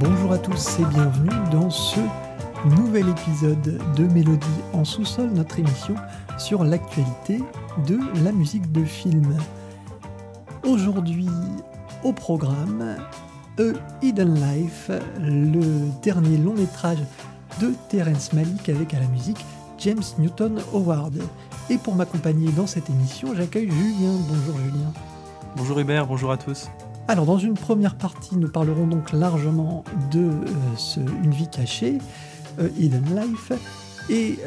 Bonjour à tous et bienvenue dans ce nouvel épisode de Mélodie en sous-sol, notre émission sur l'actualité de la musique de film. Aujourd'hui, au programme, A Hidden Life, le dernier long métrage de Terrence Malick avec à la musique James Newton Howard. Et pour m'accompagner dans cette émission, j'accueille Julien. Bonjour Julien. Bonjour Hubert, bonjour à tous. Alors dans une première partie, nous parlerons donc largement de Une vie cachée, A Hidden Life. Et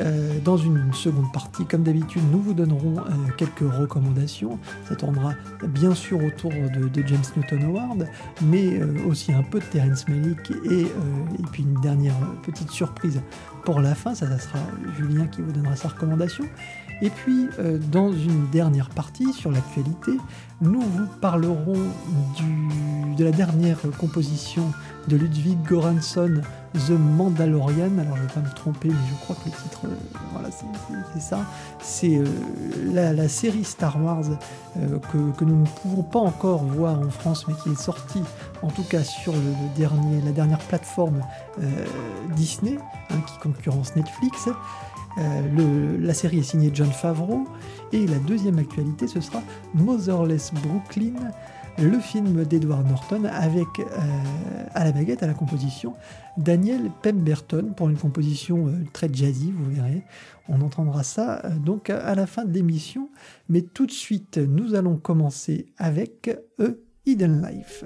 dans une seconde partie, comme d'habitude, nous vous donnerons quelques recommandations. Ça tournera bien sûr autour de James Newton Howard, mais aussi un peu de Terrence Malick et puis une dernière petite surprise pour la fin. Ça sera Julien qui vous donnera sa recommandation. Et puis, dans une dernière partie sur l'actualité, nous vous parlerons de la dernière composition de Ludwig Göransson, The Mandalorian. Alors, je ne vais pas me tromper, mais je crois que le titre, c'est ça. C'est la série Star Wars que nous ne pouvons pas encore voir en France, mais qui est sortie, en tout cas sur la dernière plateforme Disney, qui concurrence Netflix. La série est signée John Favreau et la deuxième actualité ce sera Motherless Brooklyn, le film d'Edward Norton avec à la baguette, à la composition Daniel Pemberton pour une composition très jazzy, vous verrez, on entendra ça donc à la fin de l'émission, mais tout de suite nous allons commencer avec A Hidden Life.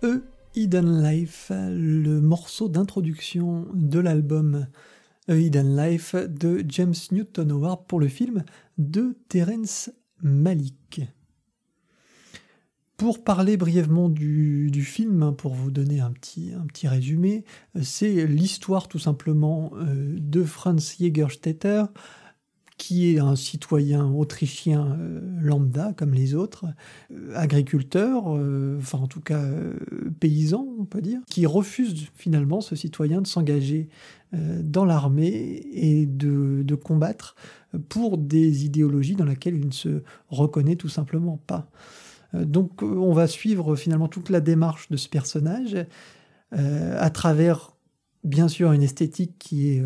A Hidden Life, le morceau d'introduction de l'album A Hidden Life de James Newton Howard pour le film de Terrence Malick. Pour parler brièvement du film, pour vous donner un petit résumé, c'est l'histoire tout simplement de Franz Jägerstätter, qui est un citoyen autrichien lambda, comme les autres, agriculteur, enfin en tout cas paysan, on peut dire, qui refuse finalement, ce citoyen, de s'engager dans l'armée et de combattre pour des idéologies dans lesquelles il ne se reconnaît tout simplement pas. Donc on va suivre finalement toute la démarche de ce personnage à travers... bien sûr, une esthétique qui est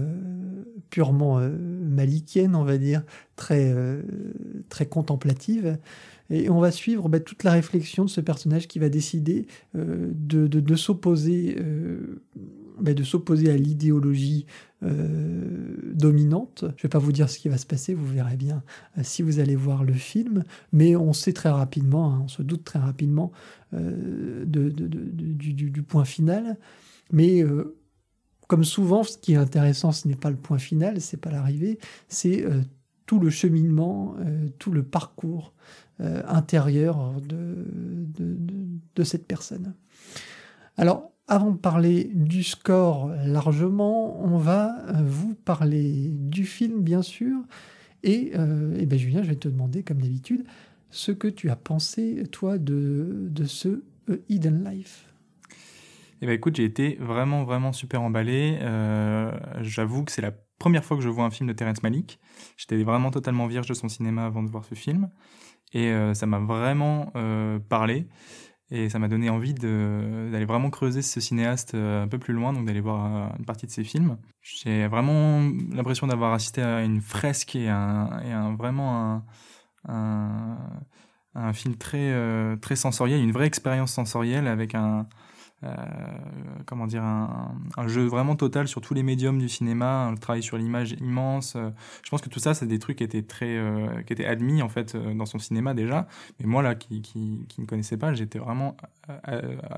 purement malikienne, on va dire, très contemplative. Et on va suivre toute la réflexion de ce personnage qui va décider de s'opposer à l'idéologie dominante. Je ne vais pas vous dire ce qui va se passer, vous verrez bien si vous allez voir le film, mais on sait très rapidement, on se doute très rapidement du point final. Mais... comme souvent, ce qui est intéressant, ce n'est pas le point final, ce n'est pas l'arrivée, c'est tout le cheminement, tout le parcours intérieur de cette personne. Alors, avant de parler du score largement, on va vous parler du film, bien sûr. Et Julien, je vais te demander, comme d'habitude, ce que tu as pensé, toi, de ce A Hidden Life. Eh bien, écoute, j'ai été vraiment, vraiment super emballé. J'avoue que c'est la première fois que je vois un film de Terrence Malick. J'étais vraiment totalement vierge de son cinéma avant de voir ce film. Et ça m'a vraiment parlé. Et ça m'a donné envie d'aller vraiment creuser ce cinéaste un peu plus loin, donc d'aller voir une partie de ses films. J'ai vraiment l'impression d'avoir assisté à une fresque et un film très sensoriel, une vraie expérience sensorielle avec un jeu vraiment total sur tous les médiums du cinéma, un travail sur l'image immense. Je pense que tout ça, c'est des trucs qui étaient qui étaient admis en fait dans son cinéma déjà. Mais moi là, qui ne connaissais pas, j'étais vraiment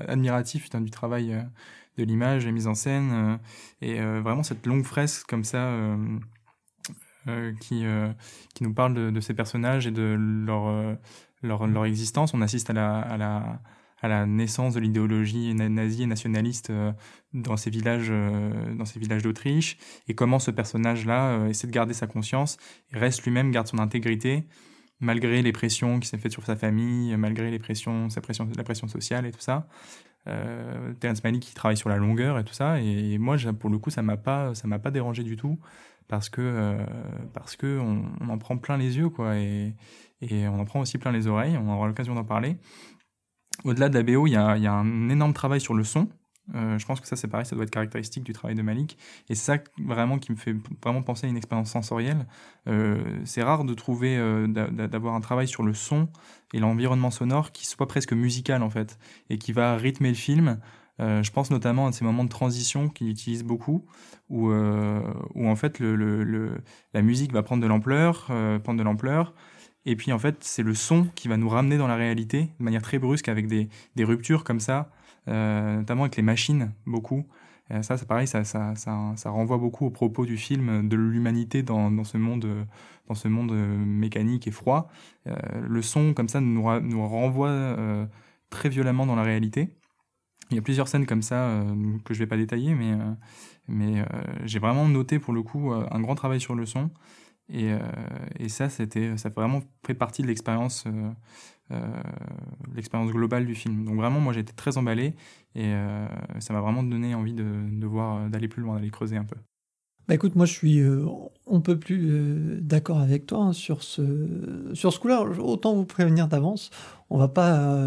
admiratif du travail de l'image, la mise en scène et vraiment cette longue fresque comme ça qui nous parle de ces personnages et de leur existence. On assiste à la naissance de l'idéologie nazie et nationaliste dans ces villages d'Autriche, et comment ce personnage-là essaie de garder sa conscience, reste lui-même, garde son intégrité, malgré les pressions qui s'est faites sur sa famille, malgré les pressions, la pression sociale et tout ça. Terrence Malick qui travaille sur la longueur et tout ça, et moi, pour le coup, ça m'a pas dérangé du tout, parce que on en prend plein les yeux, quoi, et on en prend aussi plein les oreilles, on aura l'occasion d'en parler. Au-delà de la BO, il y a un énorme travail sur le son. Je pense que ça, c'est pareil, ça doit être caractéristique du travail de Malick. Et c'est ça vraiment qui me fait vraiment penser à une expérience sensorielle. C'est rare de trouver, d'avoir un travail sur le son et l'environnement sonore qui soit presque musical, en fait, et qui va rythmer le film. Je pense notamment à ces moments de transition qu'il utilise beaucoup, où en fait, la musique va prendre de l'ampleur. Et puis, en fait, c'est le son qui va nous ramener dans la réalité de manière très brusque, avec des ruptures comme ça, notamment avec les machines, beaucoup. Ça, c'est pareil, ça renvoie beaucoup au propos du film, de l'humanité dans ce monde mécanique et froid. Le son, comme ça, nous renvoie très violemment dans la réalité. Il y a plusieurs scènes comme ça que je ne vais pas détailler, mais j'ai vraiment noté, pour le coup, un grand travail sur le son. Et ça a vraiment fait partie de l'expérience globale du film. Donc vraiment, moi, j'étais très emballé et ça m'a vraiment donné envie d'aller plus loin, d'aller creuser un peu. Bah écoute, moi, je suis on peut plus d'accord avec toi, hein, sur ce coup-là. Autant vous prévenir d'avance, on va pas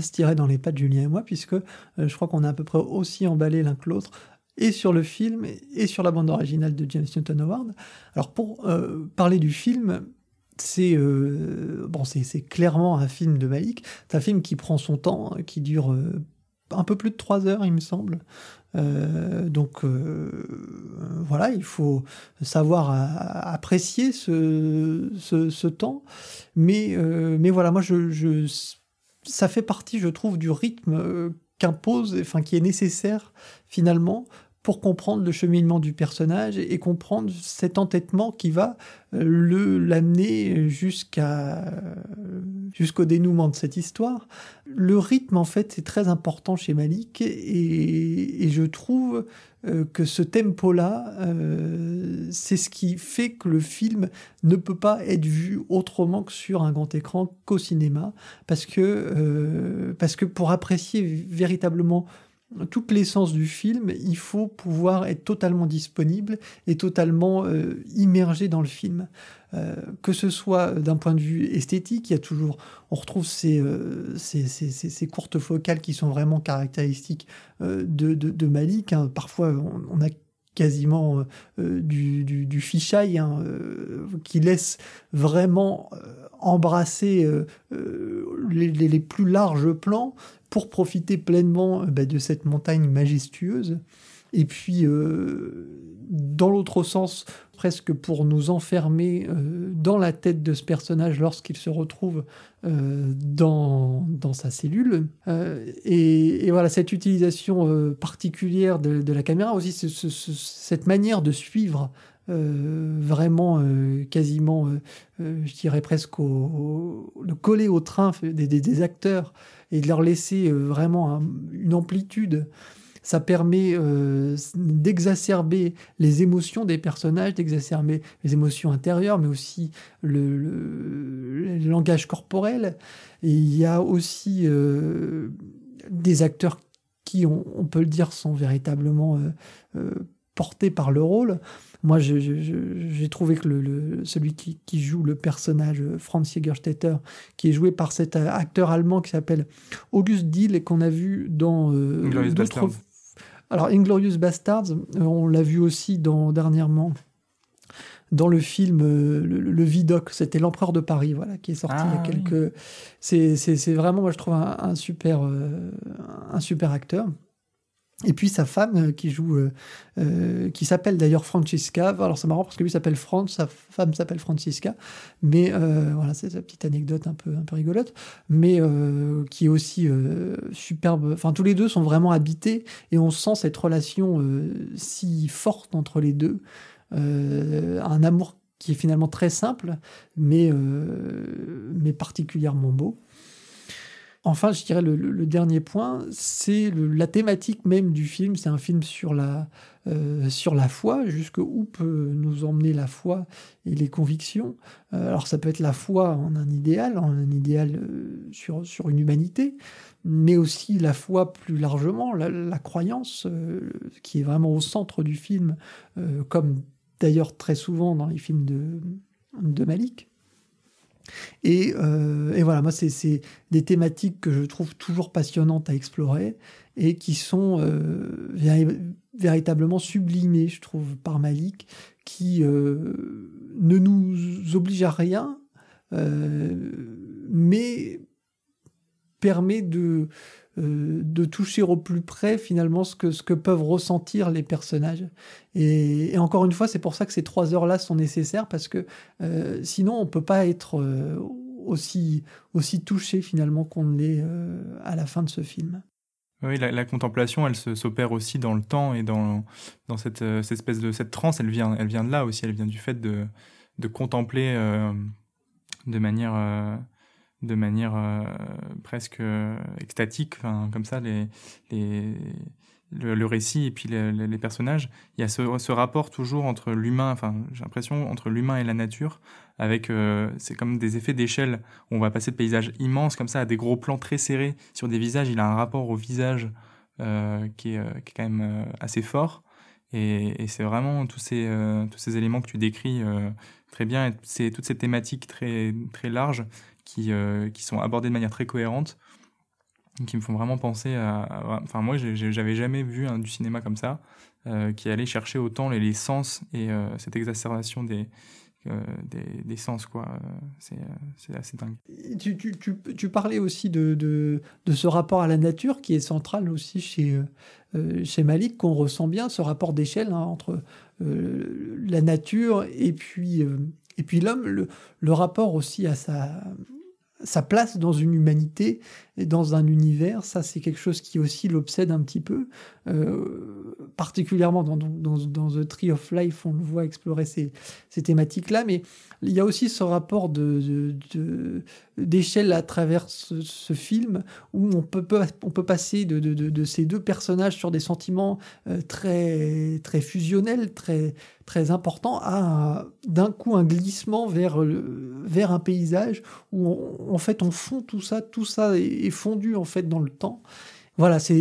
se tirer dans les pattes, Julien et moi, puisque je crois qu'on est à peu près aussi emballés l'un que l'autre, et sur le film, et sur la bande originale de James Newton Howard. Alors, pour parler du film, c'est clairement un film de Malick. C'est un film qui prend son temps, qui dure un peu plus de 3 heures, il me semble. Voilà, il faut savoir apprécier ce temps. Mais voilà, moi, ça fait partie, je trouve, du rythme qui est nécessaire, finalement, pour comprendre le cheminement du personnage et comprendre cet entêtement qui va l'amener jusqu'au dénouement de cette histoire. Le rythme, en fait, c'est très important chez Malick et je trouve que ce tempo-là, c'est ce qui fait que le film ne peut pas être vu autrement que sur un grand écran qu'au cinéma, parce que pour apprécier véritablement toute l'essence du film, il faut pouvoir être totalement disponible et totalement immergé dans le film. Que ce soit d'un point de vue esthétique, il y a toujours, on retrouve ces courtes focales qui sont vraiment caractéristiques de Malick. Hein. Parfois, on a quasiment du fisheye qui laisse vraiment embrasser les plus larges plans pour profiter pleinement de cette montagne majestueuse. Et puis, dans l'autre sens, presque pour nous enfermer dans la tête de ce personnage lorsqu'il se retrouve dans sa cellule. Et voilà, cette utilisation particulière de la caméra, aussi cette manière de suivre vraiment quasiment, je dirais presque de coller au train des acteurs et de leur laisser vraiment une amplitude. Ça permet d'exacerber les émotions des personnages, d'exacerber les émotions intérieures, mais aussi le langage corporel. Et il y a aussi des acteurs qui, on peut le dire, sont véritablement portés par le rôle. Moi, j'ai trouvé que celui qui joue le personnage, Franz Jägerstätter, qui est joué par cet acteur allemand qui s'appelle August Dill et qu'on a vu dans d'autres... Alors, Inglourious Bastards, on l'a vu aussi dernièrement dans le film le Vidocq, c'était l'Empereur de Paris, voilà, qui est sorti il y a quelques... C'est vraiment, moi, je trouve un super acteur. Et puis sa femme qui joue, qui s'appelle d'ailleurs Francisca. Alors c'est marrant parce que lui s'appelle Franz, sa femme s'appelle Francisca. Mais voilà, c'est sa petite anecdote un peu rigolote, mais qui est aussi superbe. Enfin, tous les deux sont vraiment habités et on sent cette relation si forte entre les deux. Un amour qui est finalement très simple, mais particulièrement beau. Enfin, je dirais le dernier point, c'est la thématique même du film. C'est un film sur la foi, jusqu'où peut nous emmener la foi et les convictions. Alors, ça peut être la foi en un idéal sur une humanité, mais aussi la foi plus largement, la croyance qui est vraiment au centre du film, comme d'ailleurs très souvent dans les films de Malick. Et voilà, moi c'est des thématiques que je trouve toujours passionnantes à explorer et qui sont véritablement sublimées, je trouve, par Malick, qui ne nous oblige à rien, mais permet de toucher au plus près finalement ce que peuvent ressentir les personnages. Et encore une fois, c'est pour ça que ces 3 heures-là sont nécessaires, parce que sinon on peut pas être aussi touché finalement qu'on l'est à la fin de ce film. Oui, la contemplation, elle s'opère aussi dans le temps et dans cette espèce de cette transe. Elle vient de là aussi. Elle vient du fait de contempler de manière presque extatique, comme ça, le récit et puis les personnages. Il y a ce rapport toujours entre l'humain, j'ai l'impression, entre l'humain et la nature, avec, c'est comme des effets d'échelle. On va passer de paysages immenses comme ça à des gros plans très serrés sur des visages. Il a un rapport au visage qui est quand même assez fort. Et c'est vraiment tous ces éléments que tu décris très bien. Et c'est toutes ces thématiques très, très larges qui sont abordées de manière très cohérente, qui me font vraiment penser à... Enfin, moi, j'avais jamais vu du cinéma comme ça, qui allait chercher autant les sens et cette exacerbation des sens, quoi. C'est assez dingue. Tu parlais aussi de ce rapport à la nature qui est central aussi chez Malick, qu'on ressent bien, ce rapport d'échelle entre la nature et puis l'homme, le rapport aussi à sa place dans une humanité dans un univers, ça c'est quelque chose qui aussi l'obsède un petit peu, particulièrement dans The Tree of Life, on le voit explorer ces thématiques-là, mais il y a aussi ce rapport d'échelle à travers ce film, où on peut passer de ces deux personnages sur des sentiments très, très fusionnels, très, très importants, à d'un coup un glissement vers un paysage où en fait on fond tout ça est fondu en fait dans le temps. Voilà, c'est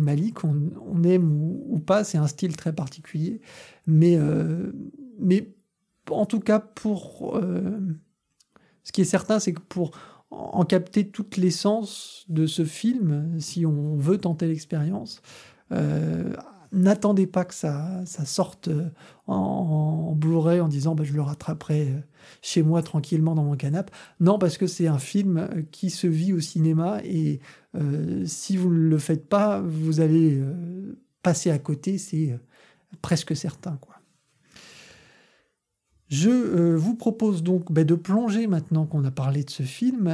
Malick, on aime ou pas, c'est un style très particulier, mais en tout cas pour ce qui est certain, c'est que pour en capter toute l'essence de ce film, si on veut tenter l'expérience, n'attendez pas que ça sorte en Blu-ray en disant je le rattraperai chez moi tranquillement dans mon canapé. Non, parce que c'est un film qui se vit au cinéma, et si vous ne le faites pas, vous allez passer à côté, c'est presque certain, quoi. Je vous propose donc de plonger, maintenant qu'on a parlé de ce film,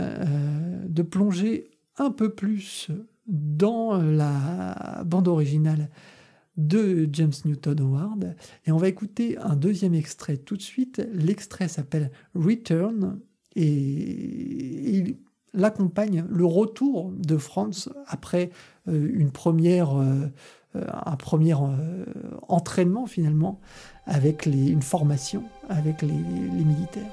de plonger un peu plus dans la bande originale de James Newton Howard, et on va écouter un deuxième extrait tout de suite. L'extrait s'appelle Return et il l'accompagne le retour de Franz après un premier entraînement finalement avec une formation avec les militaires.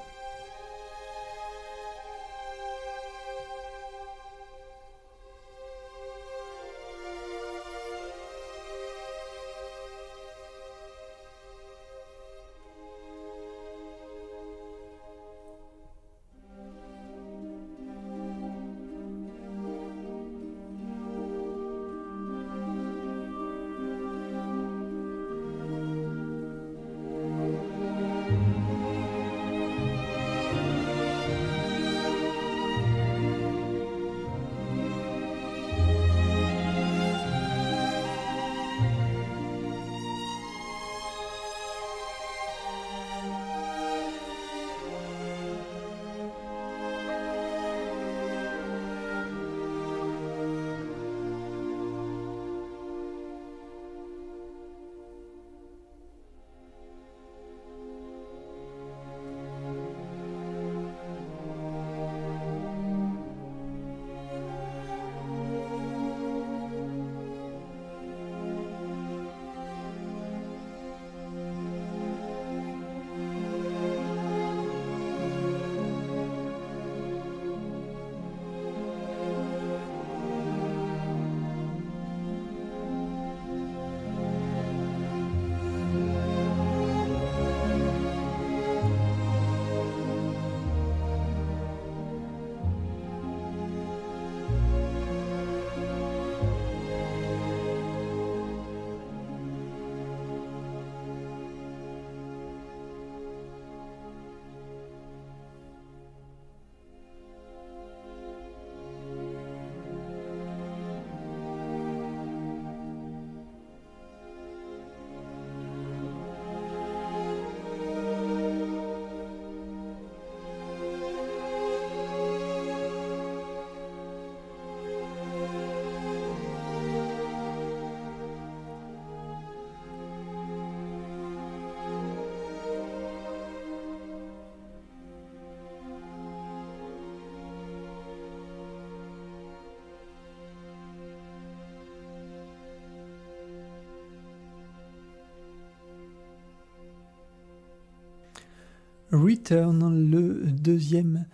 Return, le deuxième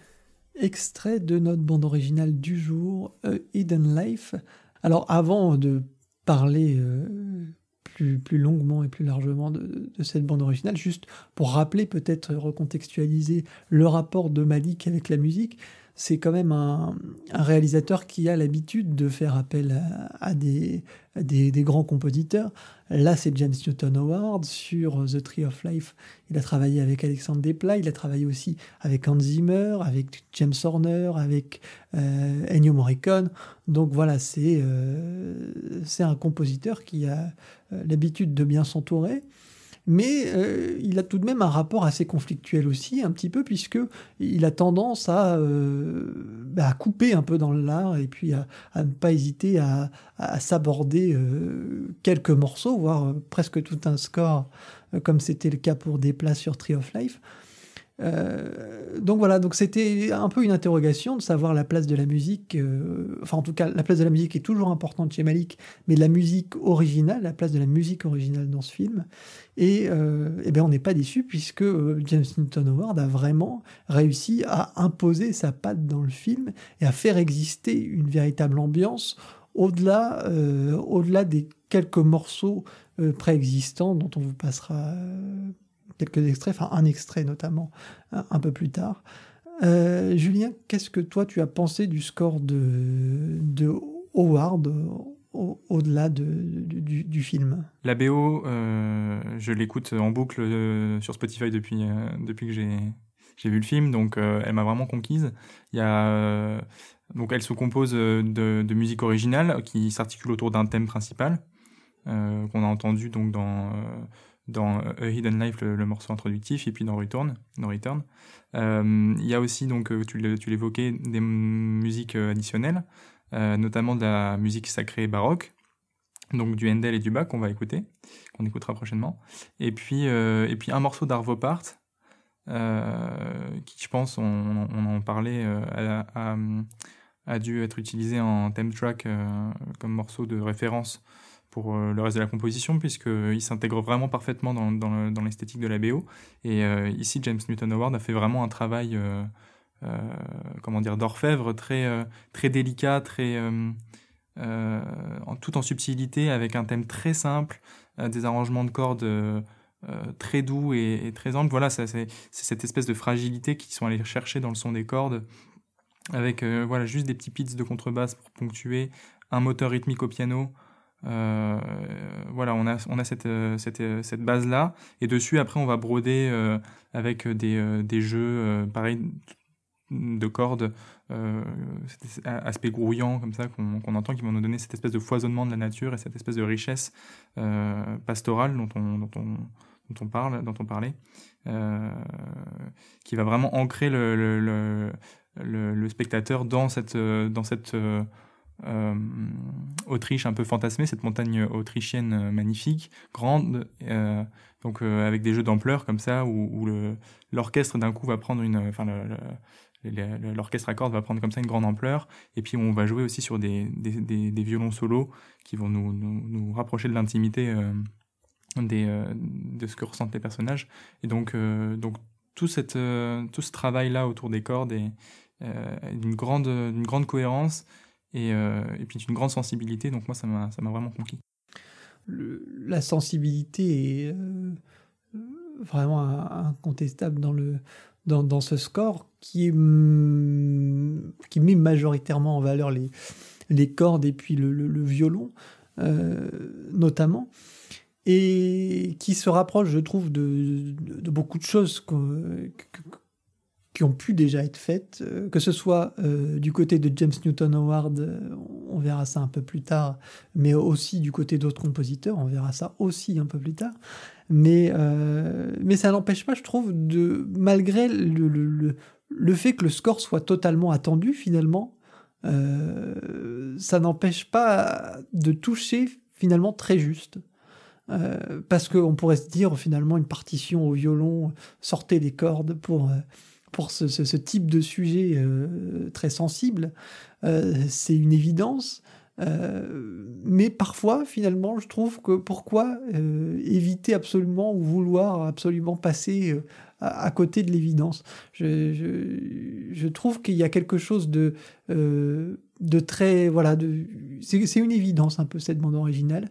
extrait de notre bande originale du jour, A Hidden Life. Alors avant de parler plus longuement et plus largement de cette bande originale, juste pour rappeler, peut-être recontextualiser le rapport de Malick avec la musique, c'est quand même un réalisateur qui a l'habitude de faire appel à des grands compositeurs. Là, c'est James Newton Howard. Sur The Tree of Life, il a travaillé avec Alexandre Desplat, il a travaillé aussi avec Hans Zimmer, avec James Horner, avec Ennio Morricone. Donc voilà, c'est un compositeur qui a l'habitude de bien s'entourer. mais il a tout de même un rapport assez conflictuel aussi, un petit peu, puisqu'il a tendance à couper un peu dans l'art et puis à ne pas hésiter à s'aborder quelques morceaux, voire presque tout un score, comme c'était le cas pour Desplat sur Tree of Life. Donc c'était un peu une interrogation de savoir la place de la musique, en tout cas la place de la musique est toujours importante chez Malick, mais la place de la musique originale dans ce film, et on n'est pas déçu puisque James Newton Howard a vraiment réussi à imposer sa patte dans le film et à faire exister une véritable ambiance au-delà des quelques morceaux préexistants dont on vous passera quelques extraits, un extrait notamment, un peu plus tard. Julien, qu'est-ce que toi tu as pensé du score de Howard au-delà du film ? La BO, je l'écoute en boucle sur Spotify depuis que j'ai vu le film, donc elle m'a vraiment conquise. Il y a... donc elle se compose de musique originale qui s'articule autour d'un thème principal qu'on a entendu donc dans A Hidden Life, le morceau introductif, et puis dans Return. Il y a aussi, donc, tu l'évoquais, des musiques additionnelles, notamment de la musique sacrée baroque, donc du Handel et du Bach qu'on écoutera prochainement. Et puis un morceau d'Arvo Pärt, qui, je pense, on en parlait, a dû être utilisé en theme track comme morceau de référence pour le reste de la composition, puisqu'il s'intègre vraiment parfaitement dans l'esthétique de la BO. Et ici, James Newton Howard a fait vraiment un travail d'orfèvre, très délicat, tout en subtilité, avec un thème très simple, des arrangements de cordes très doux et très amples. Voilà, c'est cette espèce de fragilité qu'ils sont allés chercher dans le son des cordes, avec juste des petits pits de contrebasse pour ponctuer, un moteur rythmique au piano. On a cette base là, et dessus après on va broder avec des jeux pareil de cordes, cet aspect grouillant comme ça qu'on entend, qui vont nous donner cette espèce de foisonnement de la nature et cette espèce de richesse pastorale dont on parlait, qui va vraiment ancrer le spectateur dans cette Autriche un peu fantasmée, cette montagne autrichienne magnifique, grande, avec des jeux d'ampleur comme ça, où l'orchestre d'un coup va prendre l'orchestre à cordes va prendre comme ça une grande ampleur, et puis on va jouer aussi sur des violons solos qui vont nous rapprocher de l'intimité de ce que ressentent les personnages, et donc tout ce travail là autour des cordes et d'une grande cohérence. Et puis une grande sensibilité, donc moi ça m'a vraiment conquis. La sensibilité est vraiment incontestable dans ce score qui met majoritairement en valeur les cordes et puis le violon notamment, et qui se rapproche, je trouve, de beaucoup de choses qui ont pu déjà être faites, que ce soit du côté de James Newton Howard, on verra ça un peu plus tard, mais aussi du côté d'autres compositeurs, on verra ça aussi un peu plus tard, mais ça n'empêche pas, je trouve, malgré le fait que le score soit totalement attendu finalement, ça n'empêche pas de toucher finalement très juste. Parce qu'on pourrait se dire finalement une partition au violon, sortez les cordes pour ce type de sujet très sensible, c'est une évidence, mais parfois finalement je trouve que pourquoi éviter absolument ou vouloir absolument passer à côté de l'évidence. Je trouve qu'il y a quelque chose de très c'est une évidence un peu, cette bande originale,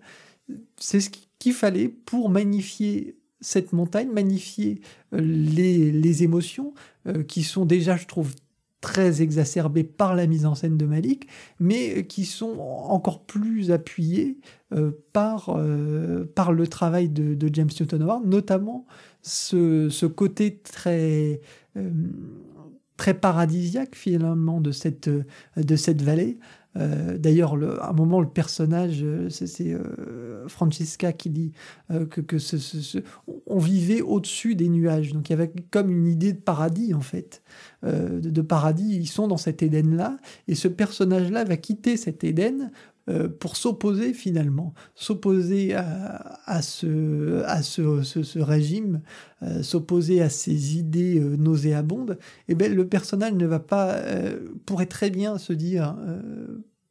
c'est ce qu'il fallait pour magnifier cette montagne, magnifier les émotions qui sont déjà, je trouve, très exacerbées par la mise en scène de Malick, mais qui sont encore plus appuyées par le travail de James Newton Howard, notamment ce côté très... très paradisiaque finalement de cette vallée. D'ailleurs, à un moment, le personnage, c'est Francisca qui dit que on vivait au-dessus des nuages. Donc il y avait comme une idée de paradis, en fait. De paradis, ils sont dans cet Éden-là, et ce personnage-là va quitter cet Éden pour s'opposer, finalement. S'opposer à ce régime, s'opposer à ces idées nauséabondes. Et bien, le personnage ne va pas... pourrait très bien se dire...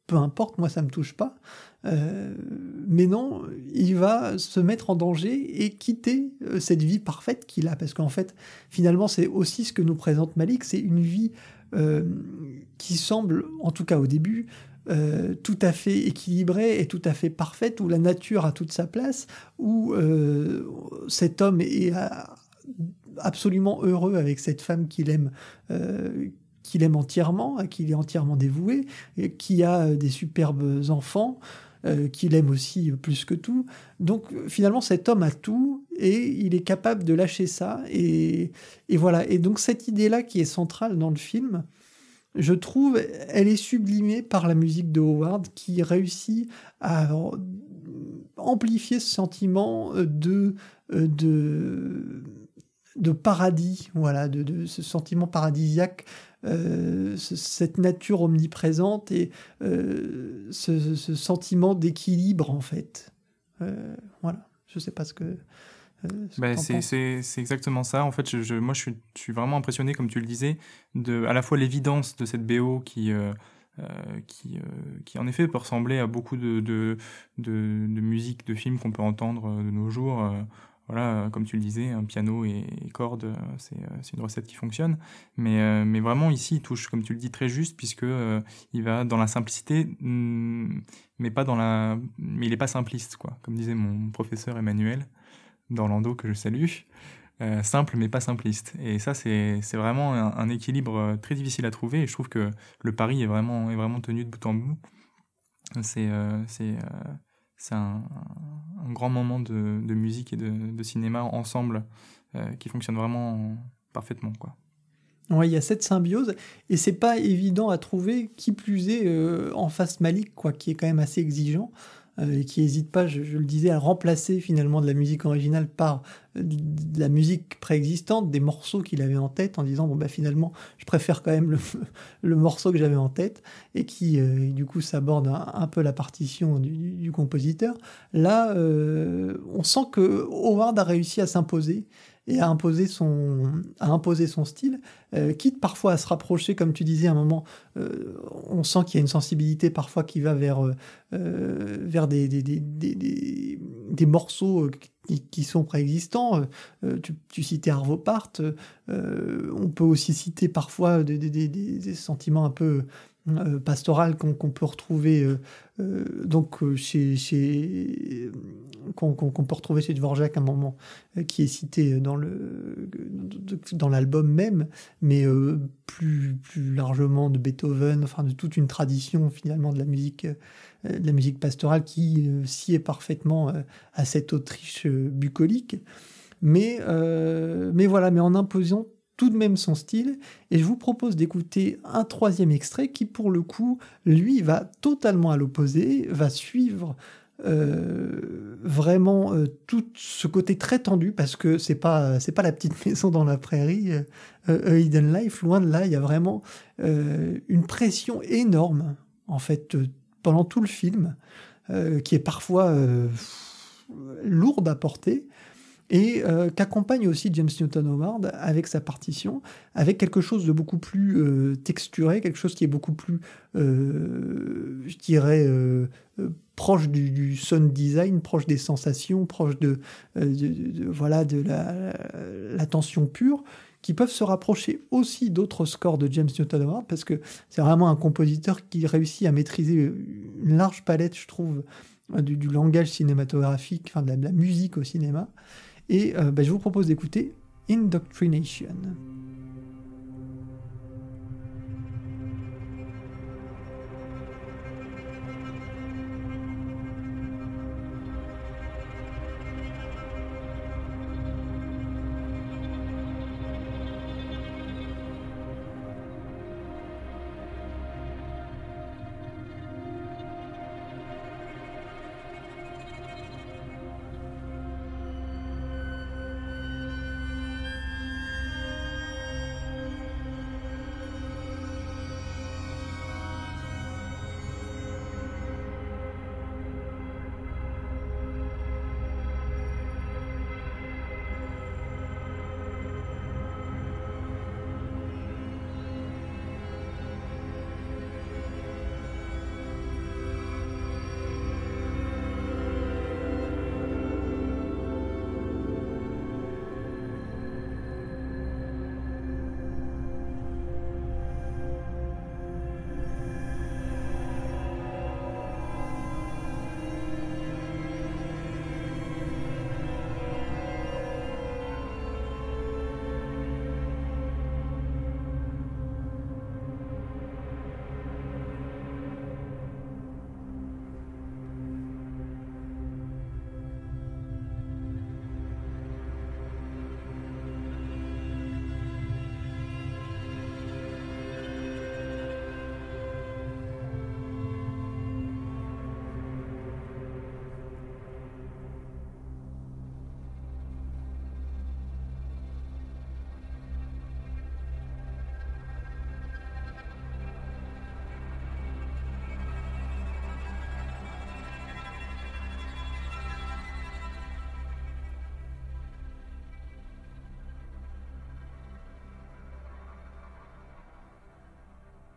peu importe, moi ça me touche pas. Mais non, il va se mettre en danger et quitter cette vie parfaite qu'il a. Parce qu'en fait, finalement, c'est aussi ce que nous présente Malick, c'est une vie qui semble, en tout cas au début, tout à fait équilibrée et tout à fait parfaite, où la nature a toute sa place, où cet homme est absolument heureux avec cette femme qu'il aime entièrement, à qui il est entièrement dévoué, qui a des superbes enfants, qu'il aime aussi plus que tout. Donc finalement, cet homme a tout et il est capable de lâcher ça. Et voilà. Et donc cette idée-là qui est centrale dans le film, je trouve, elle est sublimée par la musique de Howard qui réussit à amplifier ce sentiment de paradis, voilà, de ce sentiment paradisiaque, cette nature omniprésente et ce sentiment d'équilibre, en fait. Voilà, je sais pas ce que... c'est exactement ça. En fait, moi, je suis vraiment impressionné, comme tu le disais, à la fois l'évidence de cette BO qui en effet peut ressembler à beaucoup de musique, de films qu'on peut entendre de nos jours... Voilà, comme tu le disais, un piano et cordes, c'est une recette qui fonctionne. Mais vraiment, ici, il touche, comme tu le dis, très juste, puisque il va dans la simplicité, mais il n'est pas simpliste, quoi. Comme disait mon professeur Emmanuel d'Orlando, que je salue. Simple, mais pas simpliste. Et ça, c'est vraiment un équilibre très difficile à trouver. Et je trouve que le pari est vraiment tenu de bout en bout. C'est un grand moment de musique et de cinéma ensemble qui fonctionne vraiment parfaitement, quoi. Ouais, il y a cette symbiose et c'est pas évident à trouver, qui plus est en face Malick, quoi, qui est quand même assez exigeant et qui hésite pas, je le disais, à remplacer finalement de la musique originale par de la musique préexistante, des morceaux qu'il avait en tête, en disant bon bah finalement je préfère quand même le morceau que j'avais en tête, et qui du coup s'aborde un peu la partition du compositeur. Là on sent que Howard a réussi à s'imposer et à imposer son style, quitte parfois à se rapprocher, comme tu disais à un moment, on sent qu'il y a une sensibilité parfois qui va vers des morceaux qui sont préexistants. Tu citais Arvo Pärt, on peut aussi citer parfois des sentiments un peu pastoraux qu'on peut retrouver qu'on peut retrouver chez Dvorak à un moment, qui est cité dans l'album même, mais plus largement de Beethoven, enfin de toute une tradition finalement de la musique pastorale qui sied parfaitement à cette Autriche bucolique, mais voilà, mais en imposant tout de même son style. Et je vous propose d'écouter un troisième extrait qui, pour le coup, lui, va totalement à l'opposé, va suivre vraiment tout ce côté très tendu, parce que c'est pas la petite maison dans la prairie, A Hidden Life, loin de là. Il y a vraiment une pression énorme, en fait, pendant tout le film, qui est parfois lourde à porter, et qu'accompagne aussi James Newton Howard avec sa partition, avec quelque chose de beaucoup plus texturé, quelque chose qui est beaucoup plus, je dirais, proche du sound design, proche des sensations, proche de la tension pure, qui peuvent se rapprocher aussi d'autres scores de James Newton Howard, parce que c'est vraiment un compositeur qui réussit à maîtriser une large palette, je trouve, du langage cinématographique, enfin de la musique au cinéma. Et je vous propose d'écouter Indoctrination.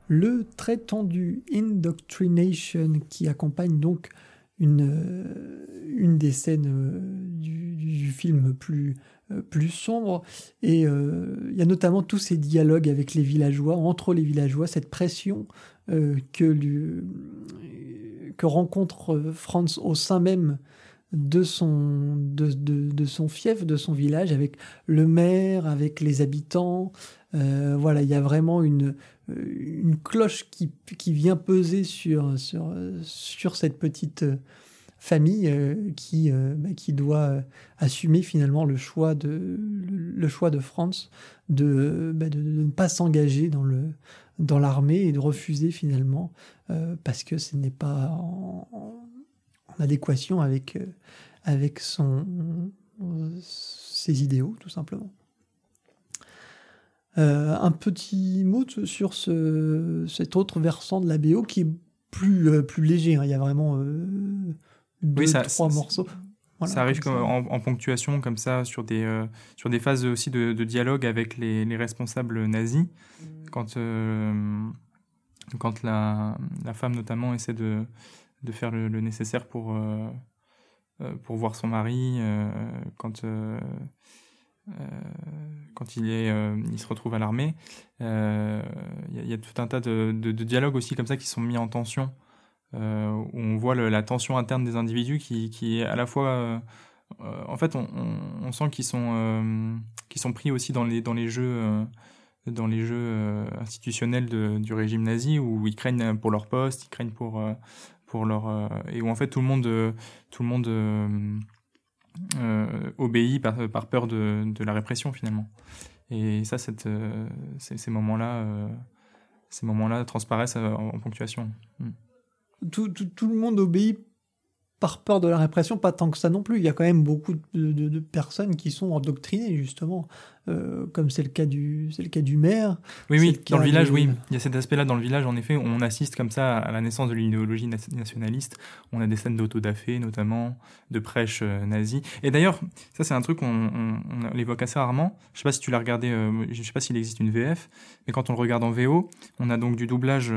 le très tendu Indoctrination qui accompagne donc une des scènes du film plus sombre, et il y a notamment tous ces dialogues avec les villageois, entre les villageois, cette pression que rencontre Franz au sein même de son fief, de son village, avec le maire, avec les habitants. Voilà, il y a vraiment une cloche qui vient peser sur cette petite famille qui doit assumer finalement le choix de Franz de ne pas s'engager dans l'armée et de refuser finalement parce que ce n'est pas en adéquation avec ses idéaux, tout simplement. Un petit mot sur cet autre versant de la BO qui est plus léger, hein. Il y a vraiment trois morceaux. Voilà, ça arrive en ponctuation, comme ça, sur des phases aussi de dialogue avec les responsables nazis, quand la femme notamment essaie de faire le nécessaire pour voir son mari, quand il se retrouve à l'armée. Il y a tout un tas de dialogues aussi comme ça qui sont mis en tension, où on voit la tension interne des individus qui est à la fois... en fait, on sent qu'ils sont pris aussi dans les jeux institutionnels du régime nazi, où ils craignent pour leur poste, ils craignent pour leur... et où en fait tout le monde obéit par peur de la répression finalement. Et ça, ces moments-là transparaissent en ponctuation. Tout le monde obéit par peur de la répression, pas tant que ça non plus. Il y a quand même beaucoup de personnes qui sont endoctrinées, justement, comme c'est le cas du maire. Oui, dans le village, oui. Il y a cet aspect-là dans le village, en effet. On assiste comme ça à la naissance de l'idéologie nationaliste. On a des scènes d'autodafé, notamment, de prêches nazis. Et d'ailleurs, ça, c'est un truc qu'on l'évoque assez rarement. Je ne sais pas si tu l'as regardé, je ne sais pas s'il existe une VF, mais quand on le regarde en VO, on a donc du doublage.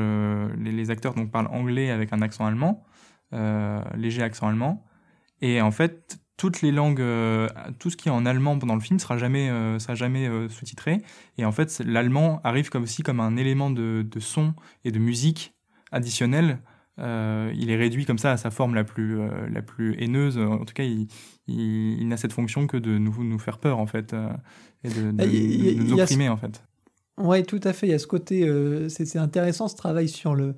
Les acteurs donc, parlent anglais avec un accent allemand. Léger accent allemand, et en fait toutes les langues, tout ce qui est en allemand dans le film sera jamais sous-titré, et en fait l'allemand arrive comme un élément de son et de musique additionnel. Il est réduit comme ça à sa forme la plus haineuse. En tout cas, il n'a cette fonction que de nous faire peur, en fait, et de nous opprimer, en fait. Oui, tout à fait. Il y a ce côté, c'est intéressant, ce travail sur la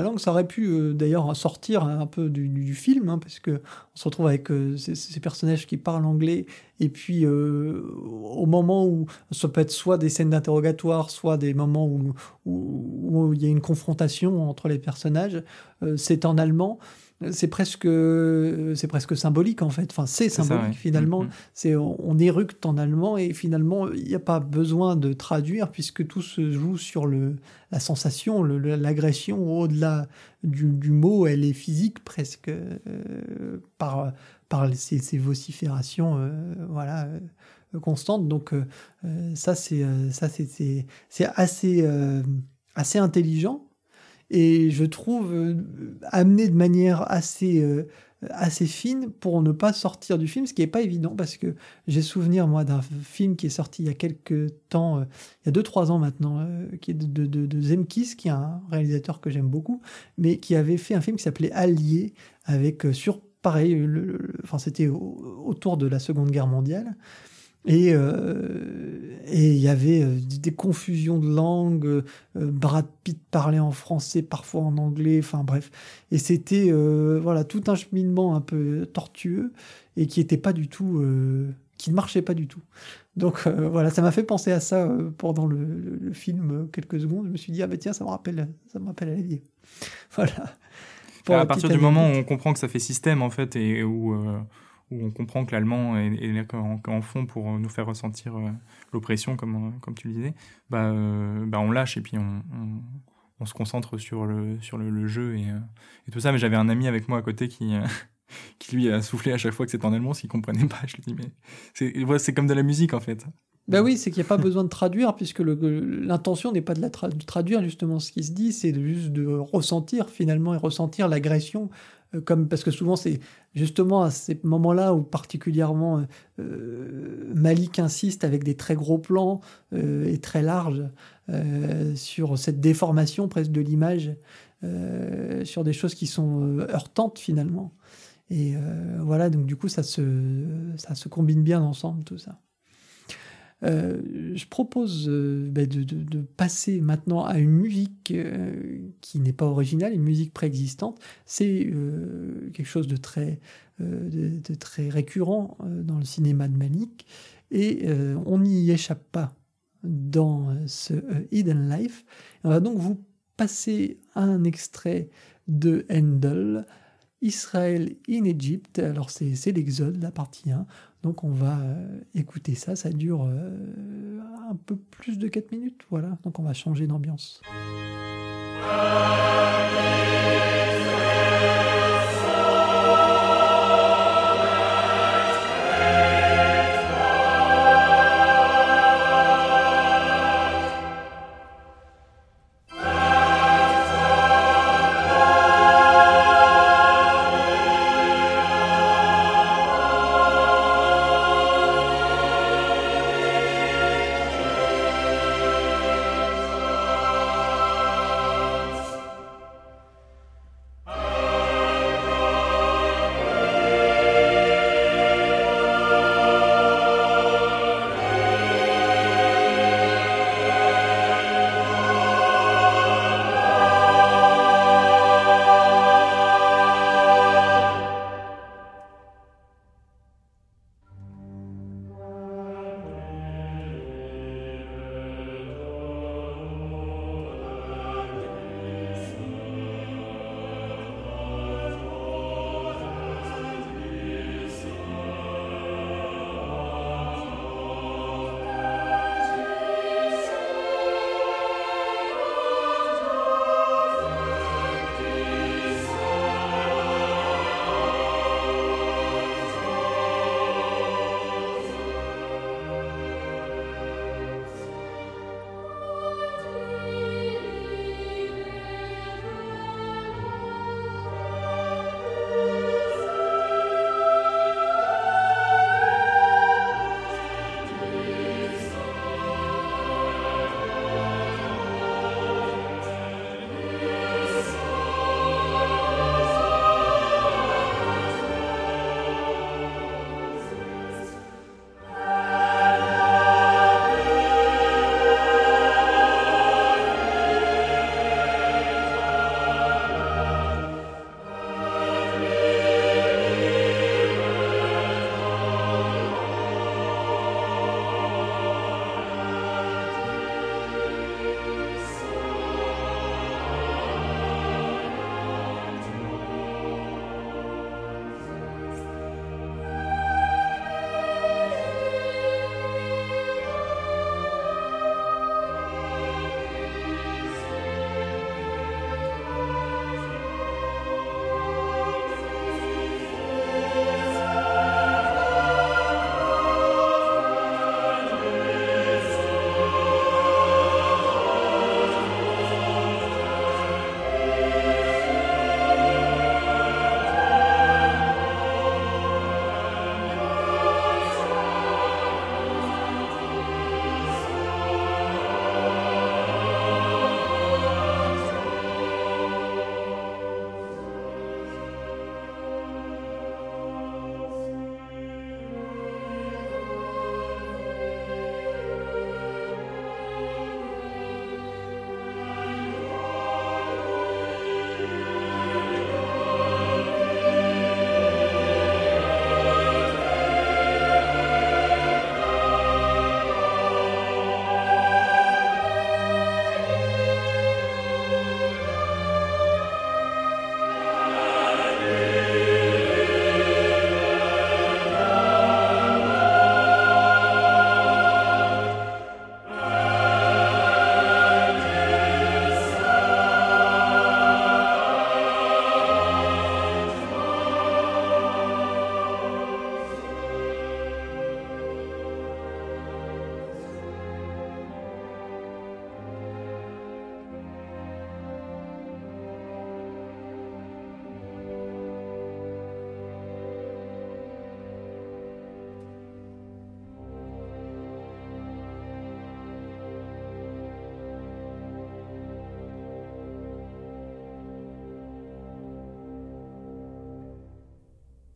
langue. Ça aurait pu d'ailleurs sortir un peu du film, hein, parce qu'on se retrouve avec ces personnages qui parlent anglais, et puis au moment où ça peut être soit des scènes d'interrogatoire, soit des moments où il y a une confrontation entre les personnages, c'est en allemand. C'est presque symbolique, en fait. Enfin, c'est symbolique, ça, ouais. Finalement. Mmh. On éructe en allemand, et finalement, il n'y a pas besoin de traduire, puisque tout se joue sur la sensation, l'agression. Au-delà du mot, elle est physique, presque, par ces vociférations constantes. Donc, c'est assez intelligent. Et je trouve amené de manière assez fine pour ne pas sortir du film, ce qui n'est pas évident, parce que j'ai souvenir, moi, d'un film qui est sorti il y a quelques temps, il y a 2-3 ans maintenant, qui est de Zemkis, qui est un réalisateur que j'aime beaucoup, mais qui avait fait un film qui s'appelait Alliés, avec c'était autour de la Seconde Guerre mondiale. Et il y avait des confusions de langues. Brad Pitt parlait en français, parfois en anglais, enfin bref. Et c'était tout un cheminement un peu tortueux, et qui n'était pas du tout, qui ne marchait pas du tout. Donc ça m'a fait penser à ça pendant le film, quelques secondes. Je me suis dit, ah ben tiens, ça me rappelle Alliés. Voilà. À partir du moment où on comprend que ça fait système, en fait, et où... où on comprend que l'allemand est en fond pour nous faire ressentir l'oppression, comme tu le disais, on lâche, et puis on se concentre sur le jeu et tout ça. Mais j'avais un ami avec moi à côté qui lui a soufflé à chaque fois que c'était en allemand, s'il ne comprenait pas. Je lui dis, mais c'est comme de la musique, en fait. Ben oui, c'est qu'il n'y a pas besoin de traduire, puisque l'intention n'est pas de de traduire, justement, ce qui se dit, c'est juste de ressentir, finalement, et ressentir l'agression, parce que souvent, c'est justement à ces moments-là où particulièrement Malick insiste avec des très gros plans et très larges sur cette déformation presque de l'image, sur des choses qui sont heurtantes, finalement. Et voilà, donc du coup, ça se combine bien ensemble, tout ça. Je propose de passer maintenant à une musique qui n'est pas originale, une musique préexistante. C'est quelque chose de très récurrent dans le cinéma de Malick, et on n'y échappe pas dans ce Hidden Life. On va donc vous passer un extrait de Handel, Israël in Egypt. Alors c'est l'Exode, la partie 1. Donc on va écouter ça. Ça dure un peu plus de 4 minutes. Voilà, donc on va changer d'ambiance.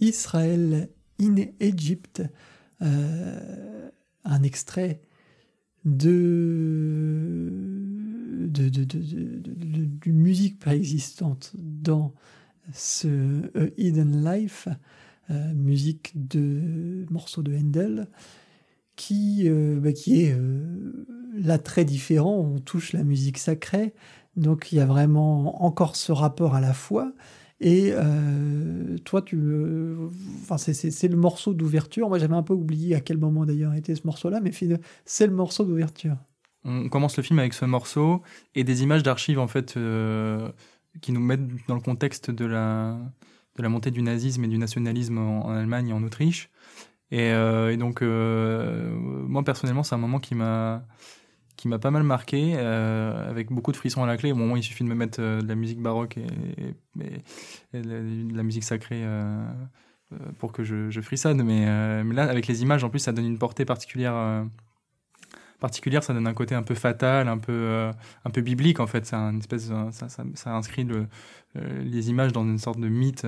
Israël in Egypt, un extrait de musique préexistante dans ce A Hidden Life, musique de morceaux de Handel, qui est là très différent. On touche la musique sacrée, donc il y a vraiment encore ce rapport à la foi. Et toi, c'est le morceau d'ouverture. Moi, j'avais un peu oublié à quel moment d'ailleurs était ce morceau-là, mais c'est le morceau d'ouverture. On commence le film avec ce morceau et des images d'archives en fait qui nous mettent dans le contexte de la montée du nazisme et du nationalisme en Allemagne et en Autriche. Et donc, moi personnellement, c'est un moment qui m'a pas mal marqué, avec beaucoup de frissons à la clé. Au moment, il suffit de me mettre de la musique baroque et de la musique sacrée pour que je frissonne. Mais là, avec les images, en plus, ça donne une portée particulière. Ça donne un côté un peu fatal, un peu biblique, en fait. Ça inscrit les images dans une sorte de mythe.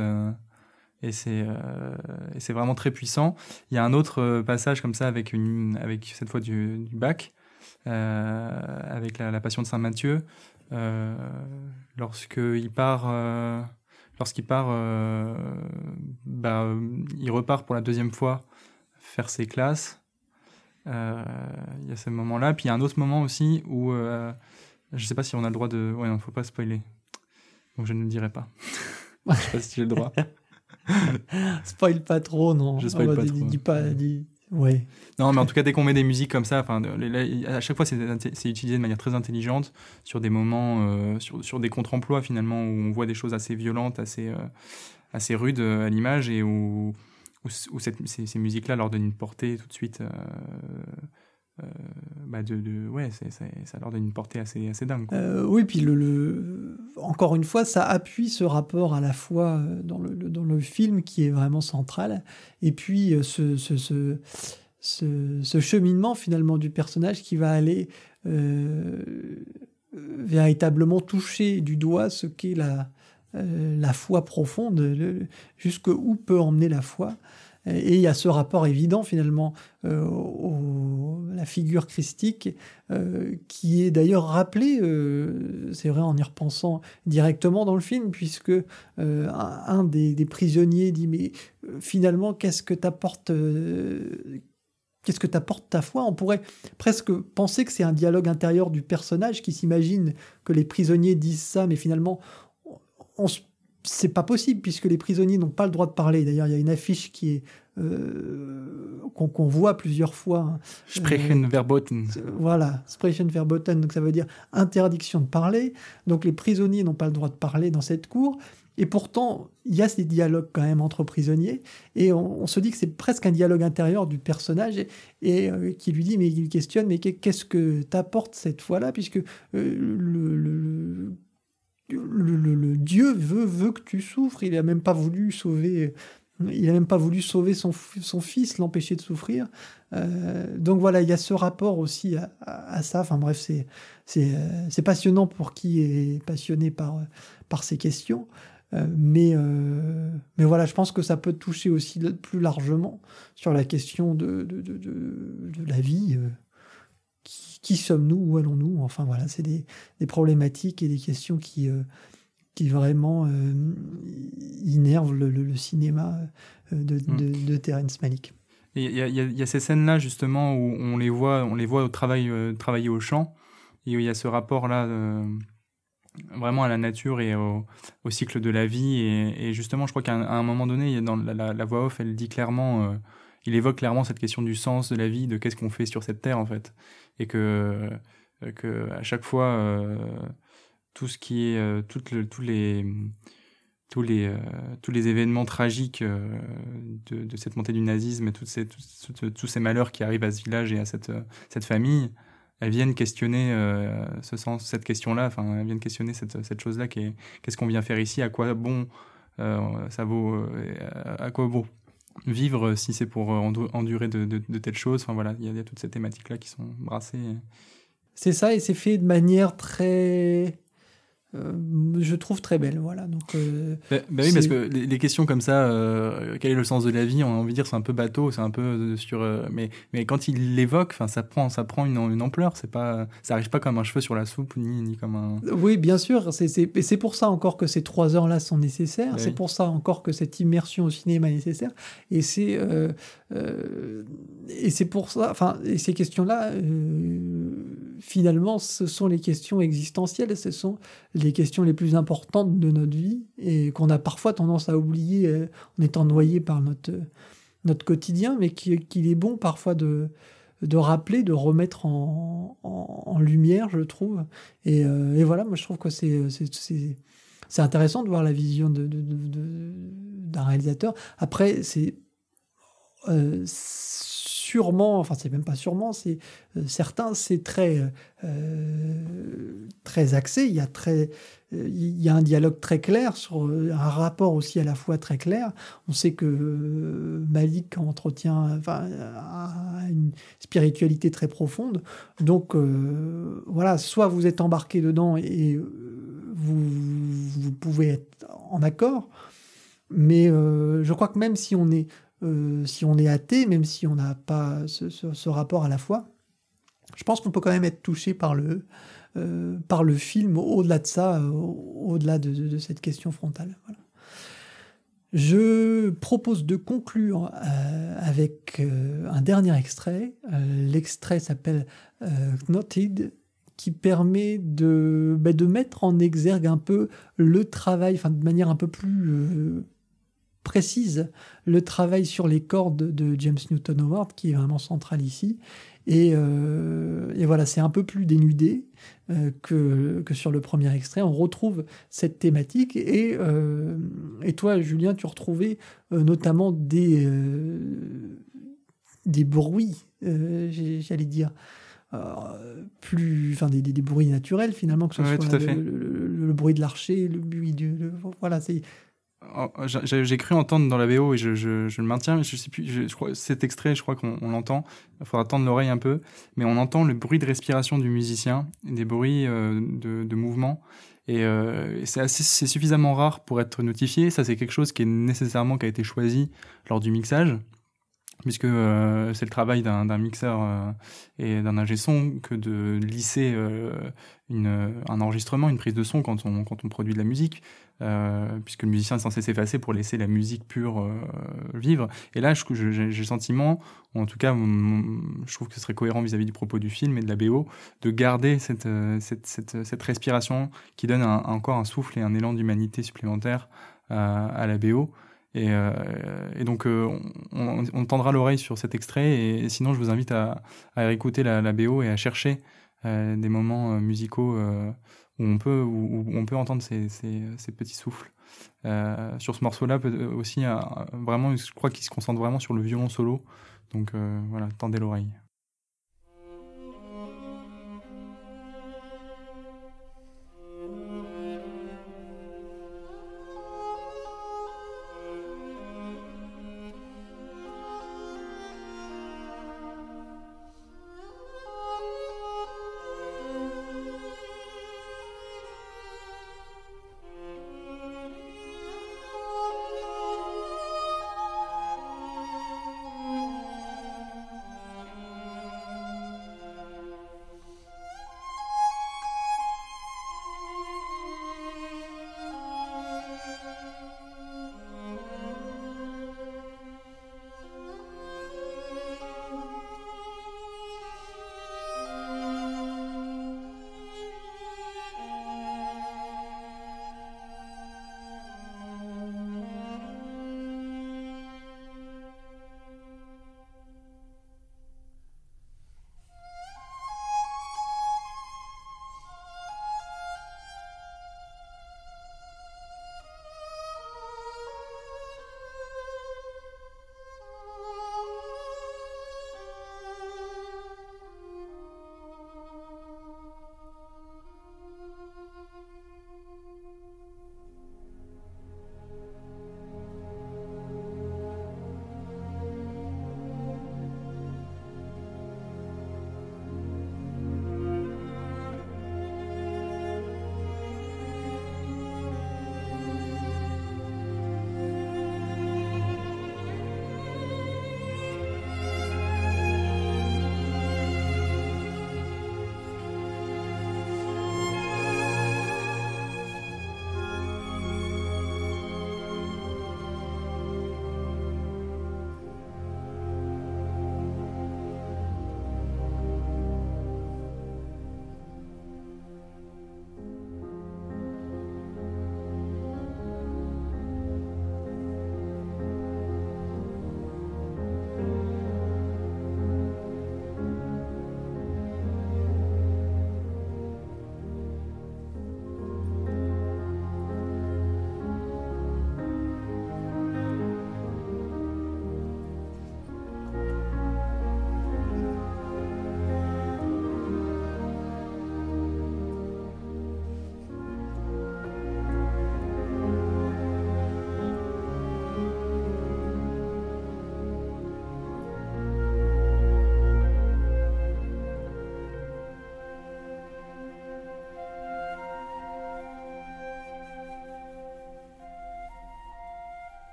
Et c'est vraiment très puissant. Il y a un autre passage comme ça, avec cette fois du Bach, avec la Passion de Saint Matthieu, lorsqu'il part, il repart pour la deuxième fois faire ses classes. Il y a ce moment-là, puis il y a un autre moment aussi où je sais pas si on a le droit de. Ouais, non, faut pas spoiler. Donc je ne le dirai pas. Je sais pas si j'ai le droit. Spoil pas trop, non. Je spoil pas trop. Dis pas. Dis... Ouais. Non, mais en tout cas, dès qu'on met des musiques comme ça, à chaque fois, c'est utilisé de manière très intelligente sur des moments, sur des contre-emplois finalement, où on voit des choses assez violentes, assez rudes à l'image, et où ces musiques-là leur donnent une portée tout de suite. Ça leur donne une portée assez dingue, quoi. Oui, puis encore une fois, ça appuie ce rapport à la foi dans le film qui est vraiment central. Et puis ce cheminement finalement du personnage qui va aller véritablement toucher du doigt ce qu'est la foi profonde, jusqu'où peut emmener la foi. Et il y a ce rapport évident finalement à la figure christique qui est d'ailleurs rappelée, c'est vrai en y repensant directement dans le film, puisque un des prisonniers dit « mais finalement qu'est-ce que t'apporte ta foi ?» On pourrait presque penser que c'est un dialogue intérieur du personnage qui s'imagine que les prisonniers disent ça, mais finalement c'est pas possible puisque les prisonniers n'ont pas le droit de parler. D'ailleurs, il y a une affiche qui est qu'on voit plusieurs fois. Sprechen verboten. Voilà, Sprechen verboten. Donc ça veut dire interdiction de parler. Donc les prisonniers n'ont pas le droit de parler dans cette cour. Et pourtant, il y a ces dialogues quand même entre prisonniers. Et on se dit que c'est presque un dialogue intérieur du personnage et qui lui dit, mais il questionne, mais qu'est-ce que t'apporte cette fois-là, puisque le Dieu veut que tu souffres. Il n'a même pas voulu sauver. Il a même pas voulu sauver son fils, l'empêcher de souffrir. Donc voilà, il y a ce rapport aussi à ça. Enfin bref, c'est passionnant pour qui est passionné par ces questions. Mais voilà, je pense que ça peut toucher aussi plus largement sur la question de la vie. Qui sommes-nous? Où allons-nous? Enfin voilà, c'est des problématiques et des questions qui vraiment innervent le cinéma de Terrence Malick. Il y a ces scènes-là justement où on les voit travailler au champ, et où il y a ce rapport-là vraiment à la nature et au cycle de la vie. Et justement, je crois qu'à un moment donné, dans la voix off, elle dit clairement... il évoque clairement cette question du sens de la vie, de qu'est-ce qu'on fait sur cette terre en fait, et que à chaque fois tout ce qui est tous les événements tragiques de cette montée du nazisme et tous ces malheurs qui arrivent à ce village et à cette famille, elles viennent questionner ce sens, cette question-là. Enfin, elles viennent questionner cette chose-là qui est qu'est-ce qu'on vient faire ici, à quoi bon ça vaut, à quoi bon vivre si c'est pour endurer de telles choses. Enfin voilà, il y a toutes ces thématiques-là qui sont brassées. C'est ça, et c'est fait de manière très je trouve très belle, voilà. Donc, oui, parce que les questions comme ça, quel est le sens de la vie, on a envie de dire c'est un peu bateau, c'est un peu sur, mais quand il l'évoque, enfin ça prend une ampleur, c'est pas, ça arrive pas comme un cheveu sur la soupe ni comme un. Oui, bien sûr, c'est pour ça encore que ces 3 heures là sont nécessaires, oui. C'est pour ça encore que cette immersion au cinéma est nécessaire, et c'est pour ça, enfin ces questions là, finalement ce sont les questions existentielles, ce sont les questions les plus importantes de notre vie et qu'on a parfois tendance à oublier en étant noyé par notre quotidien, mais qu'il est bon parfois de rappeler, de remettre en lumière, je trouve. Et voilà, moi je trouve que c'est intéressant de voir la vision d'un réalisateur. Après, c'est sûrement, enfin c'est même pas sûrement, c'est certain, c'est très axé, il y a un dialogue très clair, sur un rapport aussi à la fois très clair. On sait que Malick entretient une spiritualité très profonde, donc voilà, soit vous êtes embarqué dedans et vous pouvez être en accord, mais je crois que même si on est athée, même si on n'a pas ce rapport à la foi, je pense qu'on peut quand même être touché par le film, au-delà de ça, au-delà de cette question frontale. Voilà. Je propose de conclure avec un dernier extrait. L'extrait s'appelle Knotted, qui permet de mettre en exergue un peu le travail, de manière un peu plus... précise le travail sur les cordes de James Newton Howard, qui est vraiment central ici, et voilà, c'est un peu plus dénudé que sur le premier extrait. On retrouve cette thématique, et toi Julien, tu retrouvais notamment des bruits, j'allais dire plus, des bruits naturels finalement, que ce soit le bruit de l'archer, le bruit du voilà, c'est... J'ai cru entendre dans la BO, et je le maintiens, mais je sais plus, je crois, cet extrait, je crois qu'on l'entend, il faudra tendre l'oreille un peu, mais on entend le bruit de respiration du musicien, des bruits de mouvement, et c'est suffisamment rare pour être notifié. Ça, c'est quelque chose qui est nécessairement, qui a été choisi lors du mixage, puisque c'est le travail d'un mixeur et d'un ingé son que de lisser un enregistrement, une prise de son quand on produit de la musique, puisque le musicien est censé s'effacer pour laisser la musique pure vivre. Et là, j'ai le sentiment, ou en tout cas, je trouve que ce serait cohérent vis-à-vis du propos du film et de la BO, de garder cette respiration qui donne encore un souffle et un élan d'humanité supplémentaire à la BO. Et donc on tendra l'oreille sur cet extrait, et sinon je vous invite à écouter la BO et à chercher des moments musicaux où on peut entendre ces petits souffles. Sur ce morceau-là aussi, vraiment, je crois qu'il se concentre vraiment sur le violon solo, donc voilà, tendez l'oreille.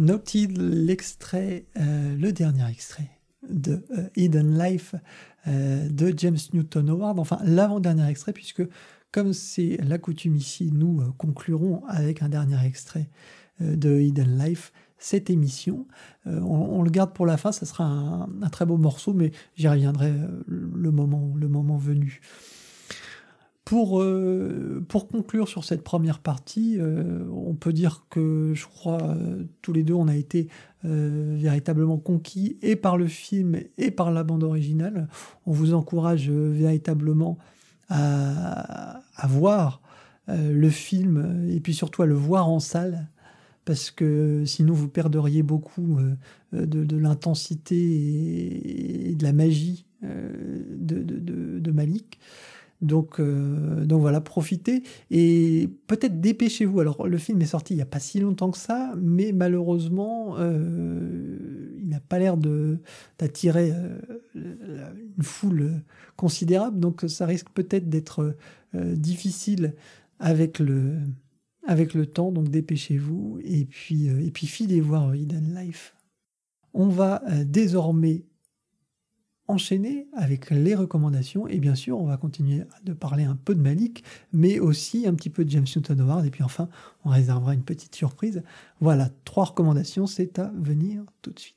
Noted l'extrait, le dernier extrait de Hidden Life de James Newton Howard, enfin l'avant-dernier extrait, puisque comme c'est la coutume ici, nous conclurons avec un dernier extrait de Hidden Life cette émission. On le garde pour la fin, ça sera un très beau morceau, mais j'y reviendrai le moment venu. Pour conclure sur cette première partie, on peut dire que je crois tous les deux on a été véritablement conquis et par le film et par la bande originale. On vous encourage véritablement à voir le film et puis surtout à le voir en salle, parce que sinon vous perdriez beaucoup de l'intensité et de la magie de Malick. Donc voilà, profitez et peut-être dépêchez-vous. Alors le film est sorti il n'y a pas si longtemps que ça, mais malheureusement il n'a pas l'air d'attirer une foule considérable, donc ça risque peut-être d'être difficile avec le temps, donc dépêchez-vous et puis filez voir Hidden Life. On va désormais enchaîner avec les recommandations et bien sûr on va continuer de parler un peu de Malick, mais aussi un petit peu de James Newton Howard, et puis enfin on réservera une petite surprise. Voilà, 3 recommandations, c'est à venir tout de suite.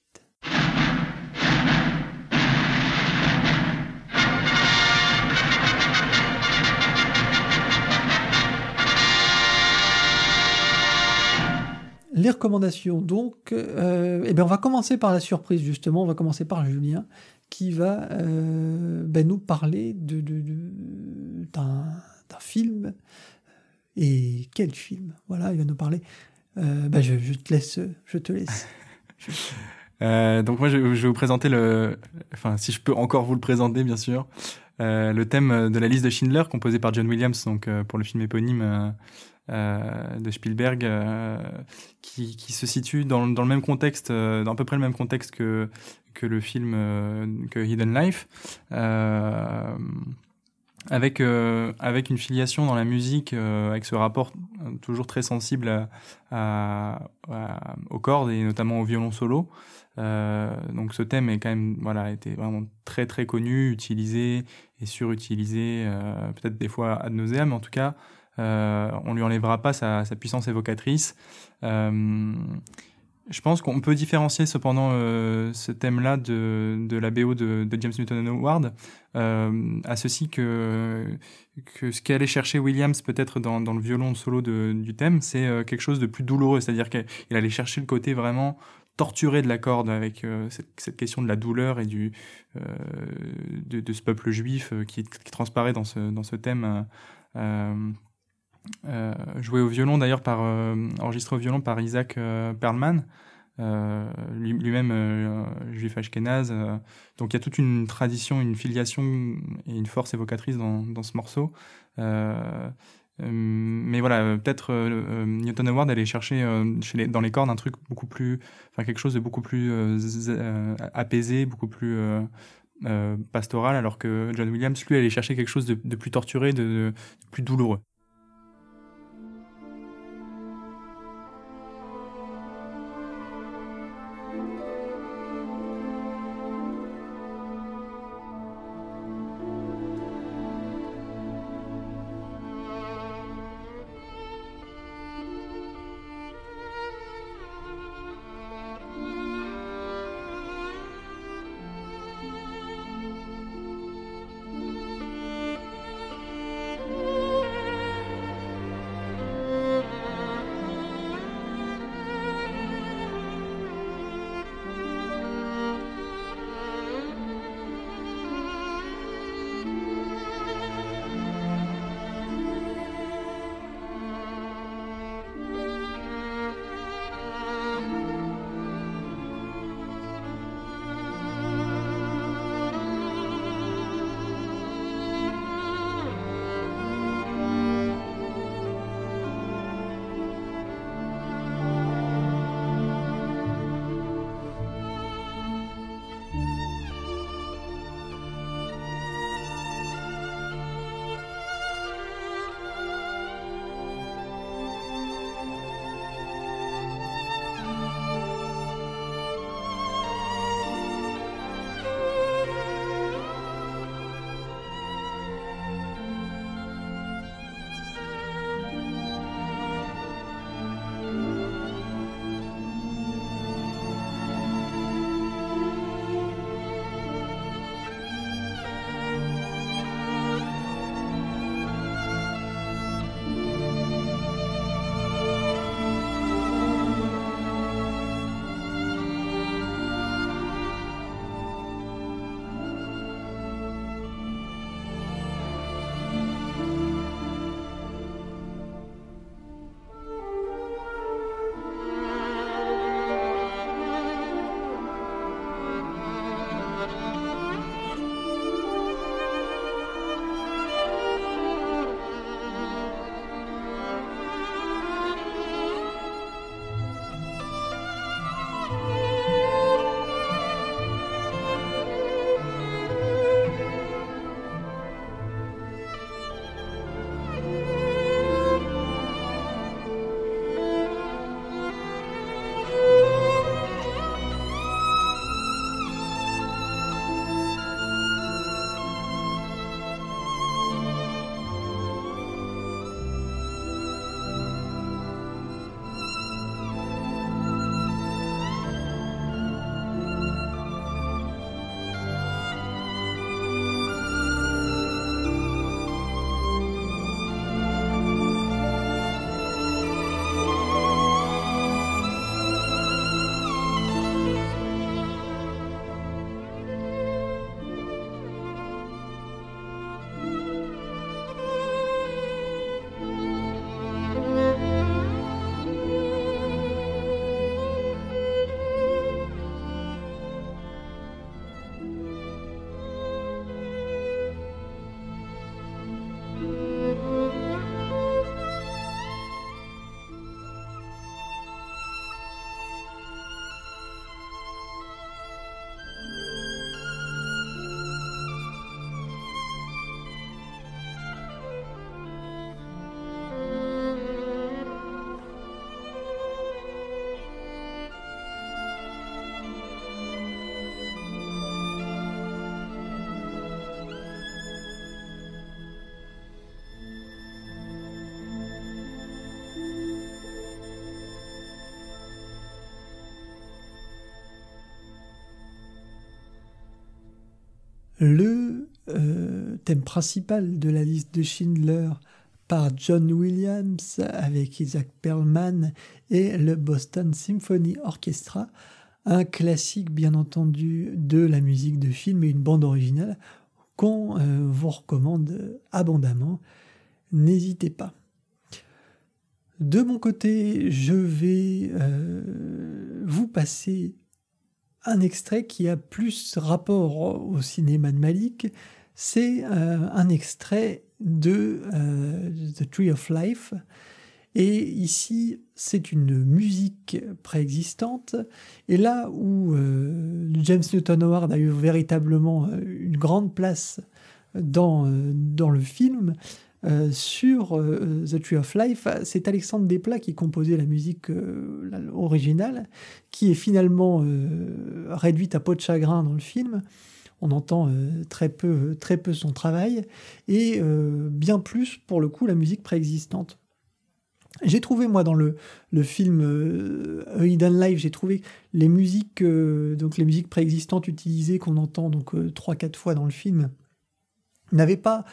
Les recommandations, donc, on va commencer par la surprise, justement. On va commencer par Julien, qui va nous parler d'un film. Et quel film ? Voilà, il va nous parler. Je te laisse. Donc moi, je vais vous présenter si je peux encore vous le présenter, bien sûr, le thème de la liste de Schindler, composé par John Williams, donc pour le film éponyme. De Spielberg, qui se situe dans le même contexte, dans à peu près le même contexte que le film que Hidden Life, avec une filiation dans la musique, avec ce rapport toujours très sensible aux cordes et notamment au violon solo. Donc ce thème est quand même était vraiment très très connu, utilisé et surutilisé, peut-être des fois ad nauseam, mais en tout cas on lui enlèvera pas sa puissance évocatrice. Je pense qu'on peut différencier cependant ce thème-là de la BO de James Newton Howard, à ceci que ce qu'allait chercher Williams peut-être dans le violon solo du thème, c'est quelque chose de plus douloureux, c'est-à-dire qu'il allait chercher le côté vraiment torturé de la corde, avec cette question de la douleur et de ce peuple juif qui transparaît dans ce thème. Joué au violon d'ailleurs enregistré au violon par Isaac Perlman, lui-même juif ashkénaze, donc il y a toute une tradition, une filiation et une force évocatrice dans ce morceau, mais voilà, peut-être Newton Howard allait chercher dans les cordes un truc beaucoup plus, quelque chose de beaucoup plus apaisé, beaucoup plus pastoral, alors que John Williams, lui, allait chercher quelque chose de plus torturé, de plus douloureux. Le thème principal de la liste de Schindler par John Williams avec Isaac Perlman et le Boston Symphony Orchestra, un classique bien entendu de la musique de film et une bande originale qu'on vous recommande abondamment. N'hésitez pas. De mon côté, je vais vous passer un extrait qui a plus rapport au cinéma de Malick. C'est un extrait de The Tree of Life. Et ici, c'est une musique préexistante. Et là où James Newton Howard a eu véritablement une grande place dans le film, sur The Tree of Life, c'est Alexandre Desplat qui composait la musique originale, qui est finalement réduite à peau de chagrin dans le film. On entend très peu son travail, et bien plus, pour le coup, la musique préexistante. J'ai trouvé, moi, dans le film A Hidden Life, j'ai trouvé les musiques, donc les musiques préexistantes utilisées qu'on entend donc 3-4 fois dans le film, n'avaient pas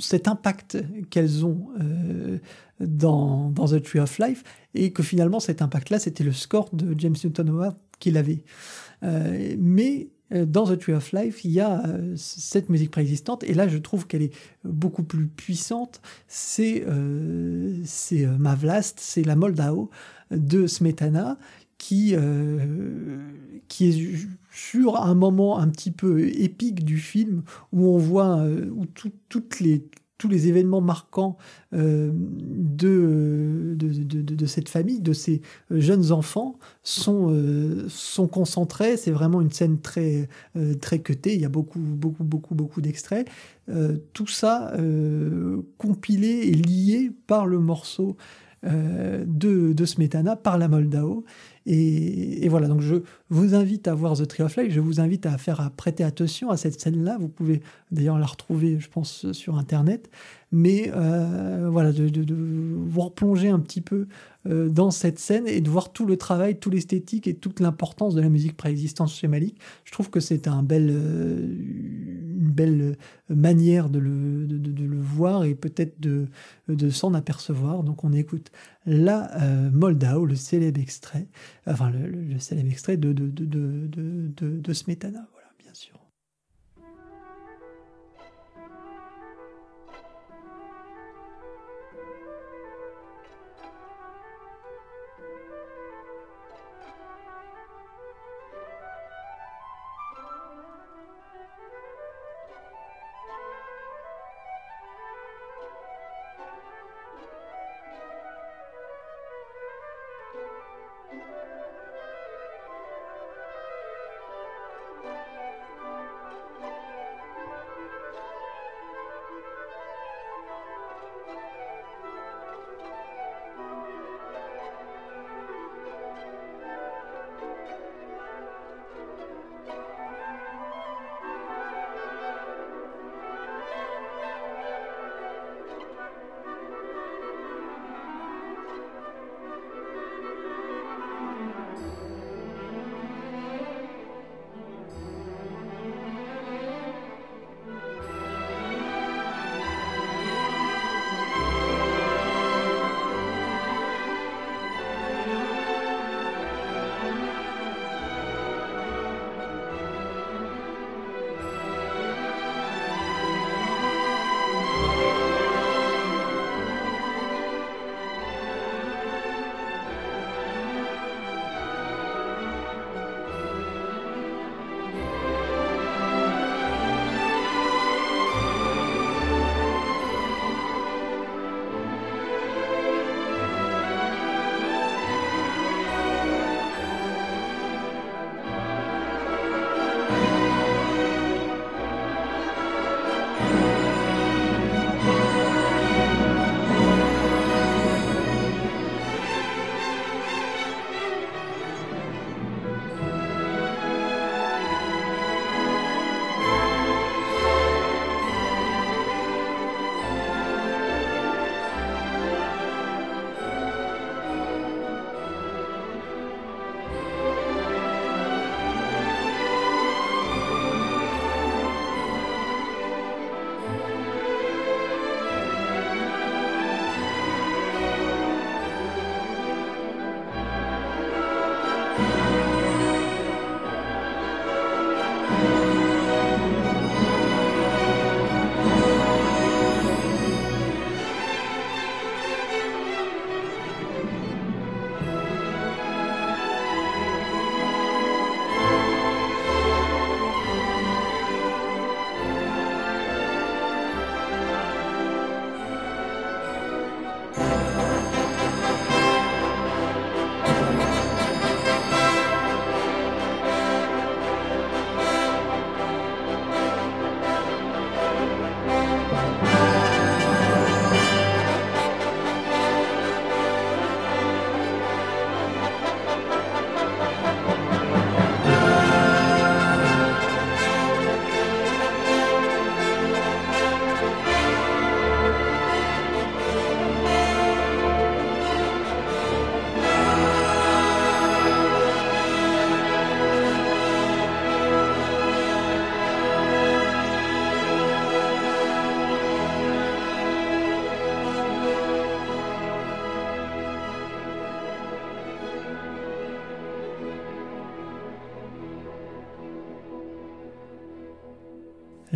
cet impact qu'elles ont dans The Tree of Life, et que finalement cet impact-là, c'était le score de James Newton Howard qui l'avait. Mais dans The Tree of Life, il y a cette musique préexistante, et là je trouve qu'elle est beaucoup plus puissante. C'est Mavlast, c'est la Moldau de Smetana, qui est sur un moment un petit peu épique du film, où on voit tous les événements marquants de cette famille, de ces jeunes enfants, sont concentrés. C'est vraiment une scène très cutée. Il y a beaucoup d'extraits. Tout ça compilé et lié par le morceau de Smetana, par la Moldau. Et voilà, donc je vous invite à voir The Tree of Life, je vous invite à prêter attention à cette scène-là. Vous pouvez d'ailleurs la retrouver, je pense, sur Internet. Mais voilà, de vous replonger un petit peu dans cette scène et de voir tout le travail, toute l'esthétique et toute l'importance de la musique préexistante chez Malick. Je trouve que c'est une belle manière de le voir et peut-être de s'en apercevoir. Donc on écoute la Moldau, le célèbre extrait, enfin le célèbre extrait de Smetana. Voilà, bien sûr.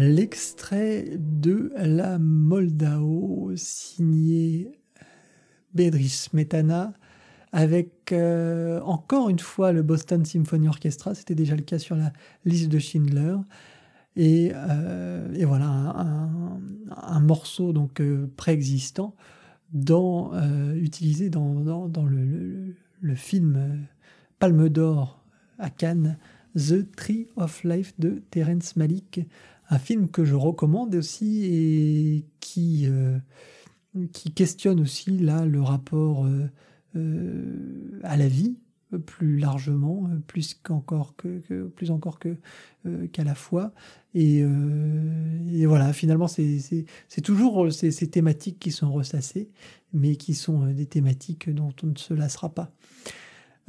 L'extrait de La Moldao, signé Bedrich Smetana, avec encore une fois le Boston Symphony Orchestra, c'était déjà le cas sur la liste de Schindler, et voilà un morceau donc préexistant utilisé dans le film Palme d'Or à Cannes, The Tree of Life de Terrence Malick, un film que je recommande aussi et qui questionne aussi là le rapport à la vie plus largement, qu'à la foi, et voilà, finalement c'est toujours ces thématiques qui sont ressassées, mais qui sont des thématiques dont on ne se lassera pas.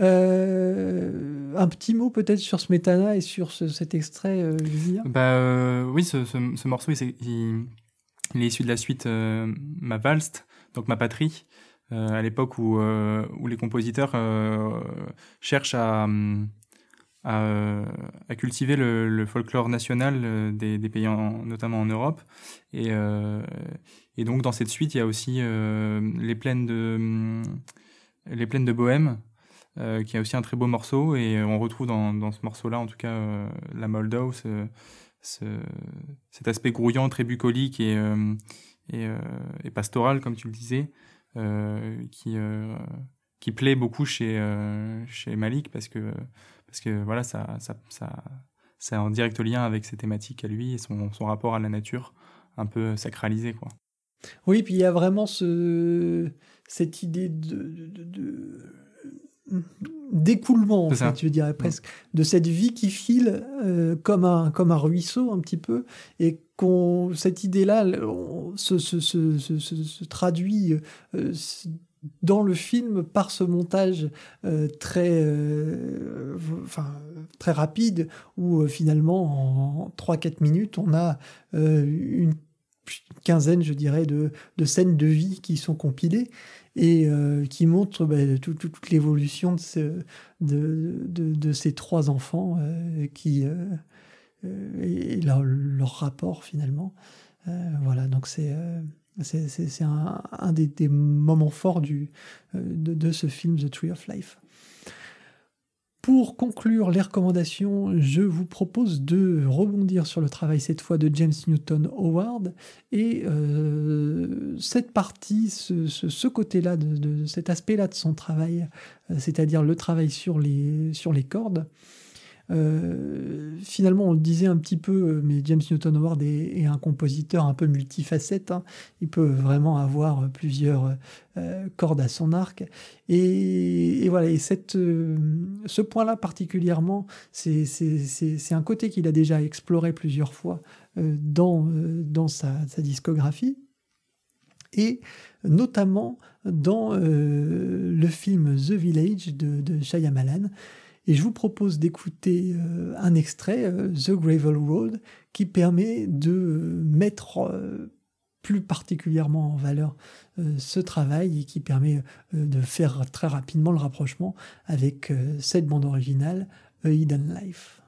Un petit mot peut-être sur Smetana et sur cet extrait, Julien. Oui, ce morceau il est issu de la suite Ma Valse, donc Ma Patrie, à l'époque où les compositeurs cherchent à cultiver le folklore national des pays, notamment en Europe. Et donc dans cette suite, il y a aussi les plaines de Bohème, qui a aussi un très beau morceau, et on retrouve dans ce morceau-là, en tout cas, la Moldau, cet aspect grouillant, très bucolique et pastoral, comme tu le disais, qui plaît beaucoup chez Malick, parce que voilà, ça a en direct lien avec ses thématiques à lui et son rapport à la nature, un peu sacralisé, quoi. Oui, puis il y a vraiment cette idée d'écoulement, en fait, je dirais presque, de cette vie qui file comme un ruisseau un petit peu, et cette idée-là se traduit dans le film par ce montage très rapide, où finalement en 3-4 minutes on a une quinzaine, je dirais, de scènes de vie qui sont compilées et qui montrent toute l'évolution de ces trois enfants et leur rapport, finalement. Voilà, donc c'est un des moments forts de ce film, The Tree of Life. Pour conclure les recommandations, je vous propose de rebondir sur le travail, cette fois, de James Newton Howard, et cette partie, ce côté-là, cet aspect-là de son travail, c'est-à-dire le travail sur les cordes. Finalement, on le disait un petit peu, mais James Newton Howard est un compositeur un peu multifacette, hein. Il peut vraiment avoir plusieurs cordes à son arc, et voilà, et ce point-là particulièrement, c'est un côté qu'il a déjà exploré plusieurs fois dans sa discographie, et notamment dans le film The Village de Shyamalan. Et je vous propose d'écouter un extrait, The Gravel Road, qui permet de mettre plus particulièrement en valeur ce travail, et qui permet de faire très rapidement le rapprochement avec cette bande originale, A Hidden Life.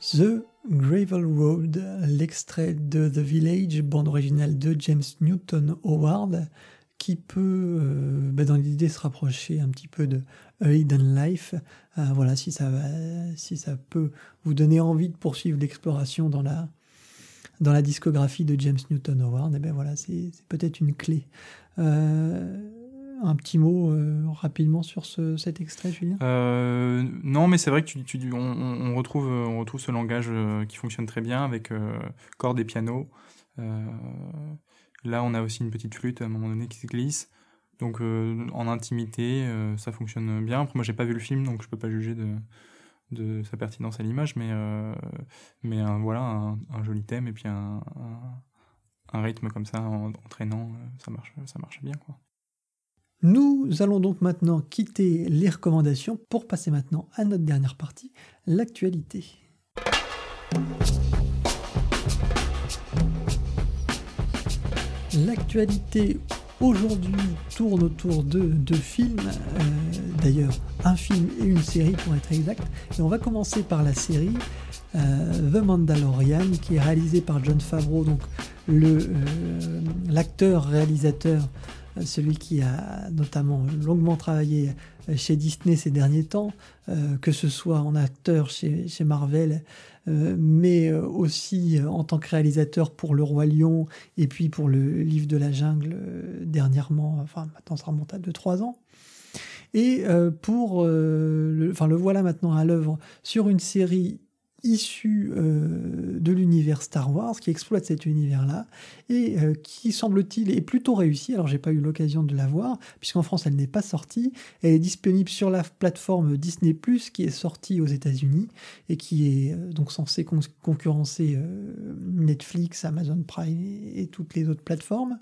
The Gravel Road, l'extrait de The Village, bande originale de James Newton Howard, qui peut, dans l'idée, se rapprocher un petit peu de A Hidden Life. Voilà, si ça peut vous donner envie de poursuivre l'exploration dans la discographie de James Newton Howard, c'est peut-être une clé. Un petit mot rapidement sur cet extrait, Julien ? Non, mais c'est vrai que on retrouve ce langage qui fonctionne très bien avec cordes et piano. Là, on a aussi une petite flûte à un moment donné qui se glisse. Donc, en intimité, ça fonctionne bien. Après, moi, j'ai pas vu le film, donc je peux pas juger de sa pertinence à l'image, mais un joli thème et puis un rythme comme ça entraînant, ça marche bien, quoi. Nous allons donc maintenant quitter les recommandations pour passer maintenant à notre dernière partie, l'actualité. L'actualité aujourd'hui tourne autour de deux films, d'ailleurs un film et une série pour être exact. Et on va commencer par la série The Mandalorian, qui est réalisée par John Favreau, donc l'acteur-réalisateur, celui qui a notamment longuement travaillé chez Disney ces derniers temps, que ce soit en acteur chez Marvel, mais aussi en tant que réalisateur pour Le Roi Lion et puis pour Le Livre de la Jungle dernièrement, maintenant ça remonte à 2-3 ans. Et le voilà maintenant à l'œuvre sur une série issu de l'univers Star Wars, qui exploite cet univers-là et qui, semble-t-il, est plutôt réussi. Alors, j'ai pas eu l'occasion de la voir, puisqu'en France, elle n'est pas sortie. Elle est disponible sur la plateforme Disney+, qui est sortie aux États-Unis et qui est donc censée concurrencer Netflix, Amazon Prime et toutes les autres plateformes.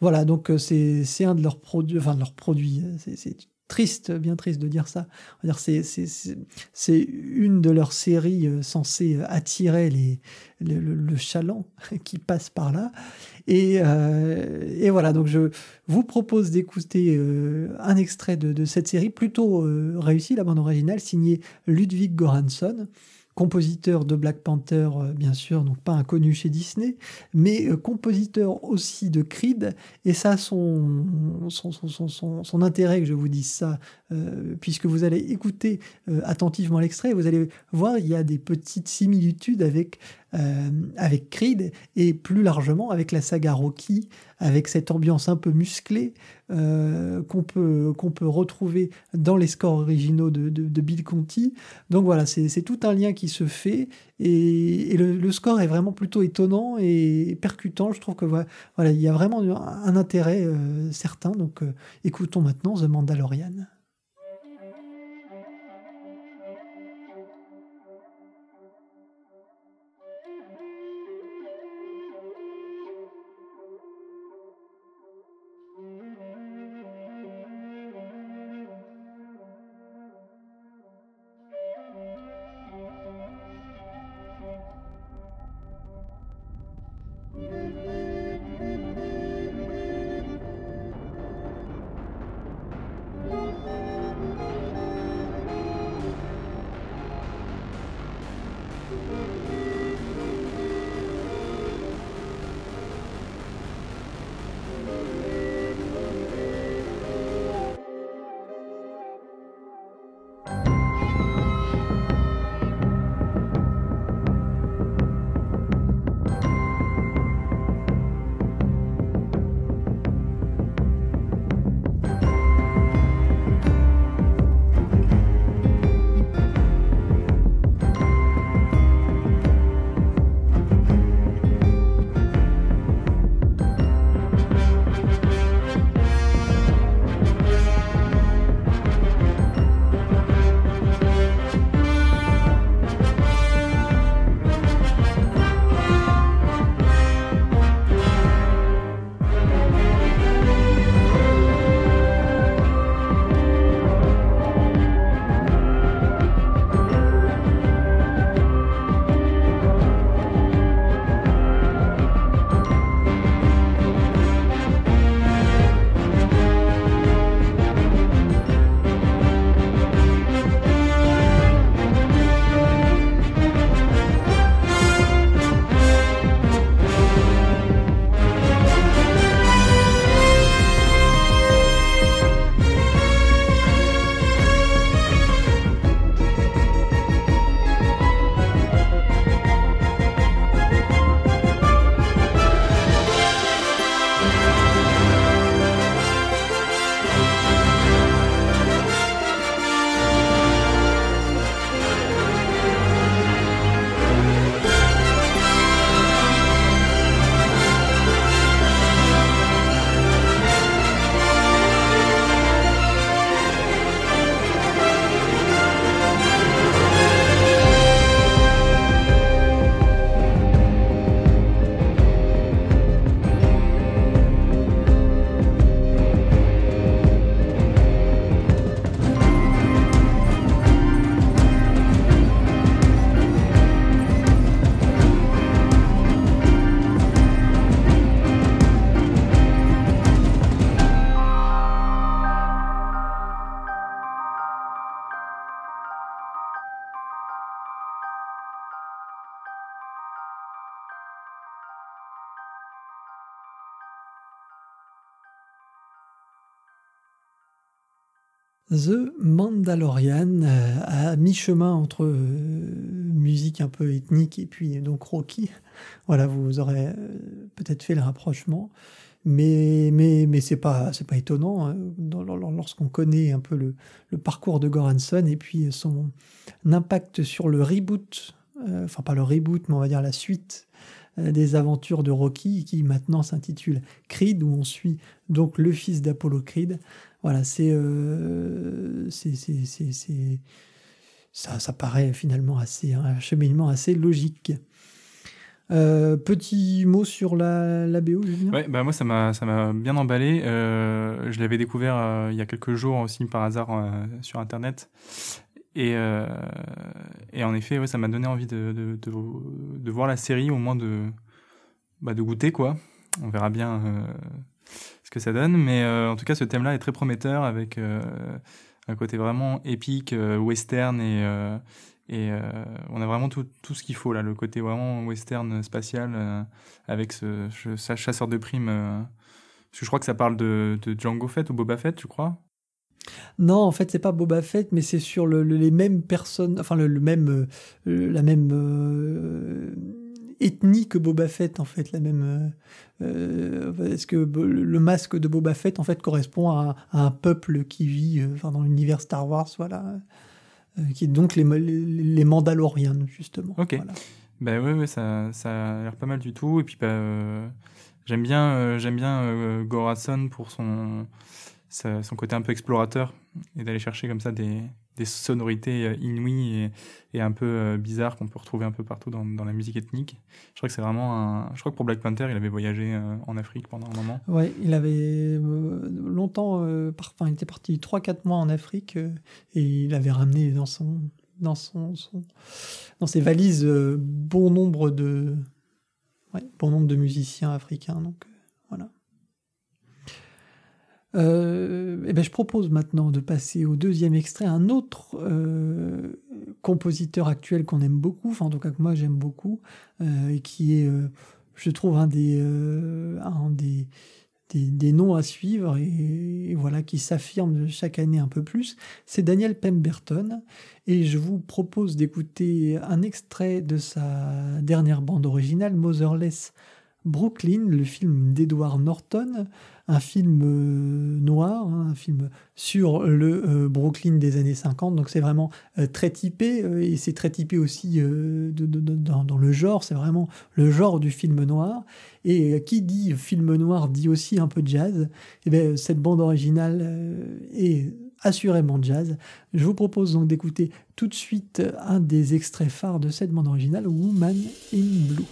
Voilà, donc c'est un de leurs produits... Enfin, de leurs produits, c'est triste, bien triste de dire ça. On va dire c'est une de leurs séries censées attirer le chaland qui passe par là. Et voilà, donc je vous propose d'écouter un extrait de cette série plutôt réussie, la bande originale signée Ludwig Göransson, compositeur de Black Panther, bien sûr, donc pas inconnu chez Disney, mais compositeur aussi de Creed, et ça, son intérêt que je vous dise ça, puisque vous allez écouter attentivement l'extrait, vous allez voir, il y a des petites similitudes avec Creed, et plus largement avec la saga Rocky, avec cette ambiance un peu musclée qu'on peut retrouver dans les scores originaux de Bill Conti. Donc voilà, c'est tout un lien qui se fait, et le score est vraiment plutôt étonnant et percutant. Je trouve que voilà, il y a vraiment un intérêt certain. Donc écoutons maintenant The Mandalorian. The Mandalorian, à mi-chemin entre musique un peu ethnique et puis donc Rocky. Voilà, vous aurez peut-être fait le rapprochement, mais c'est pas étonnant hein, lorsqu'on connaît un peu le parcours de Göransson et puis son impact sur le reboot, enfin pas le reboot, mais on va dire la suite des aventures de Rocky qui maintenant s'intitule Creed, où on suit donc le fils d'Apollo Creed. Voilà, ça paraît finalement un cheminement assez logique. Petit mot sur la BO, Julien ? Ouais, bah moi ça m'a bien emballé. Je l'avais découvert il y a quelques jours aussi par hasard sur internet. Et en effet, ouais, ça m'a donné envie de voir la série, au moins de goûter quoi. On verra bien ce que ça donne, mais en tout cas, ce thème-là est très prometteur avec un côté vraiment épique, western et on a vraiment tout ce qu'il faut là, le côté vraiment western spatial avec ce chasseur de primes. Parce que je crois que ça parle de Django Fett ou Boba Fett, tu crois? Non, en fait, c'est pas Boba Fett, mais c'est sur les mêmes personnes, enfin la même ethnie que Boba Fett, en fait, la même. Est-ce que le masque de Boba Fett, en fait, correspond à un peuple qui vit, enfin, dans l'univers Star Wars, voilà, qui est donc les Mandaloriens, justement. Ok. Voilà. Ben oui, ça a l'air pas mal du tout. Et puis, j'aime bien Göransson pour son côté un peu explorateur et d'aller chercher comme ça des sonorités inouïes et un peu bizarres qu'on peut retrouver un peu partout dans la musique ethnique. Je crois que c'est vraiment je crois que pour Black Panther, il avait voyagé en Afrique pendant un moment. Ouais, il avait longtemps il était parti 3-4 mois en Afrique et il avait ramené dans ses valises bon nombre de musiciens africains, donc voilà. Je propose maintenant de passer au deuxième extrait, un autre compositeur actuel qu'on aime beaucoup, enfin en tout cas que moi j'aime beaucoup, qui est, je trouve, un des noms à suivre et voilà, qui s'affirme chaque année un peu plus. C'est Daniel Pemberton et je vous propose d'écouter un extrait de sa dernière bande originale, Motherless Brooklyn, le film d'Edward Norton, un film noir, hein, un film sur le Brooklyn des années 50, donc c'est vraiment très typé, et c'est très typé aussi dans le genre, c'est vraiment le genre du film noir, et qui dit film noir dit aussi un peu jazz, et bien cette bande originale est assurément jazz. Je vous propose donc d'écouter tout de suite un des extraits phares de cette bande originale, Woman in Blue.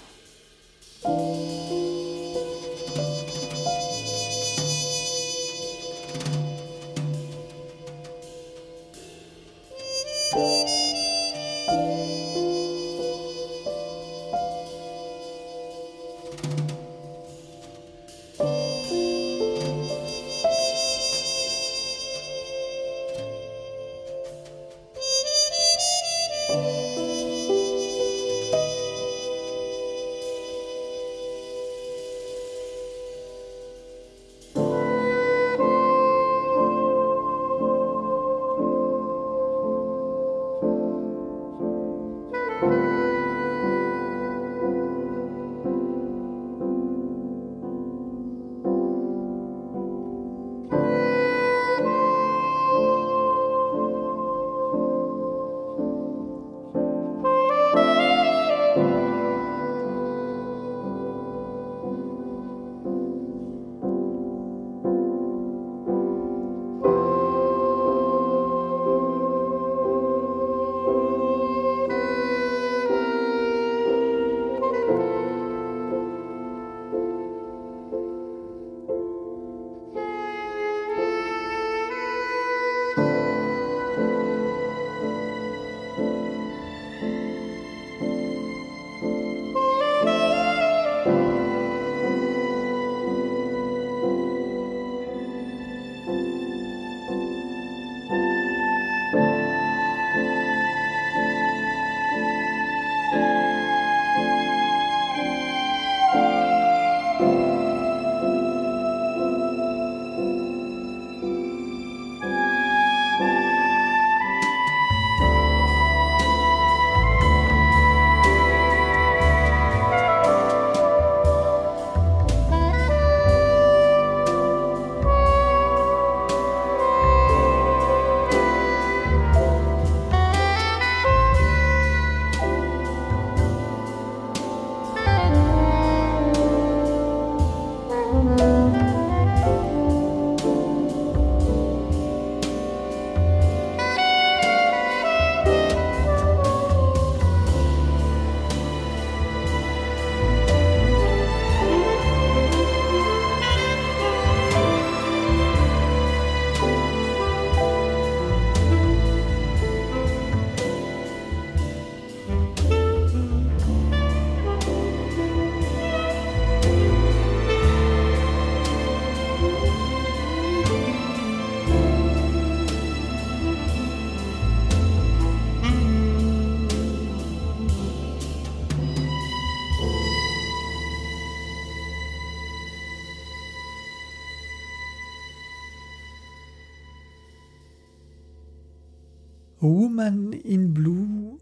Woman in Blue,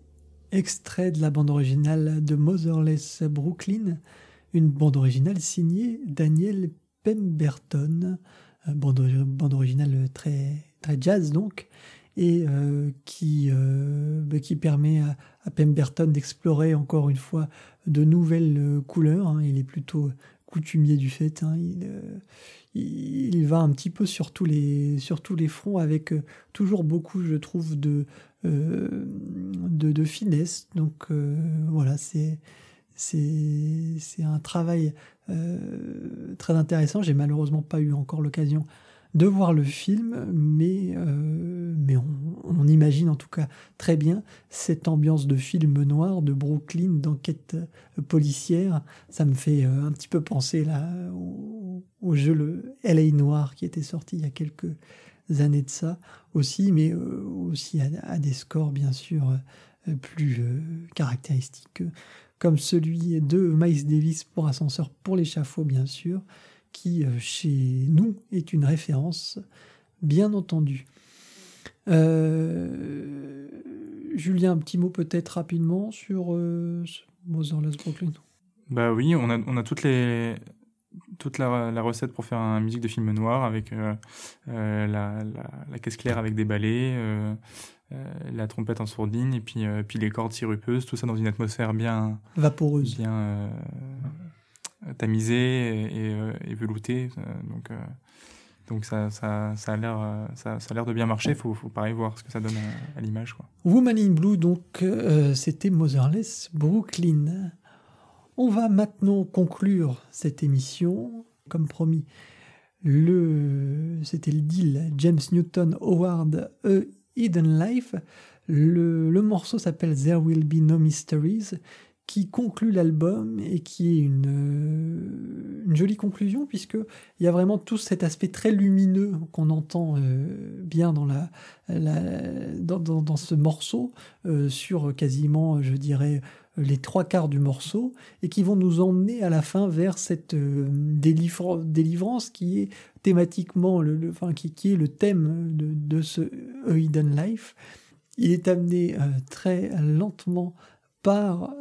extrait de la bande originale de Motherless Brooklyn, une bande originale signée Daniel Pemberton, bande originale très, très jazz donc, et qui permet à Pemberton d'explorer encore une fois de nouvelles couleurs. Hein. Il est plutôt coutumier du fait, hein. Il va un petit peu sur tous les fronts avec toujours beaucoup, je trouve, de finesse. Donc voilà, c'est un travail très intéressant. J'ai malheureusement pas eu encore l'occasion de voir le film, mais on imagine en tout cas très bien cette ambiance de film noir, de Brooklyn, d'enquête policière. Ça me fait un petit peu penser là au jeu le LA Noir qui était sorti il y a quelques années de ça aussi, mais aussi à des scores bien sûr plus caractéristiques, comme celui de Miles Davis pour Ascenseur pour l'échafaud bien sûr, qui, chez nous, est une référence, bien entendu. Julien, un petit mot peut-être rapidement sur Motherless Brooklyn. Bah oui, on a toute la recette pour faire une musique de film noir, avec la caisse claire avec des ballets, la trompette en sourdine, et puis les cordes sirupeuses, tout ça dans une atmosphère bien... vaporeuse. Bien... tamisé et velouté, donc ça a l'air de bien marcher. Faut pareil voir ce que ça donne à l'image, quoi. Woman in Blue, donc c'était Motherless Brooklyn. On va maintenant conclure cette émission comme promis. C'était le deal James Newton Howard, A Hidden Life. Le morceau s'appelle There Will Be No Mysteries, qui conclut l'album et qui est une jolie conclusion, puisque il y a vraiment tout cet aspect très lumineux qu'on entend bien dans ce morceau, sur quasiment, je dirais, les 3 quarts du morceau, et qui vont nous emmener à la fin vers cette délivrance qui est thématiquement qui est le thème de ce A Hidden Life. Il est amené très lentement par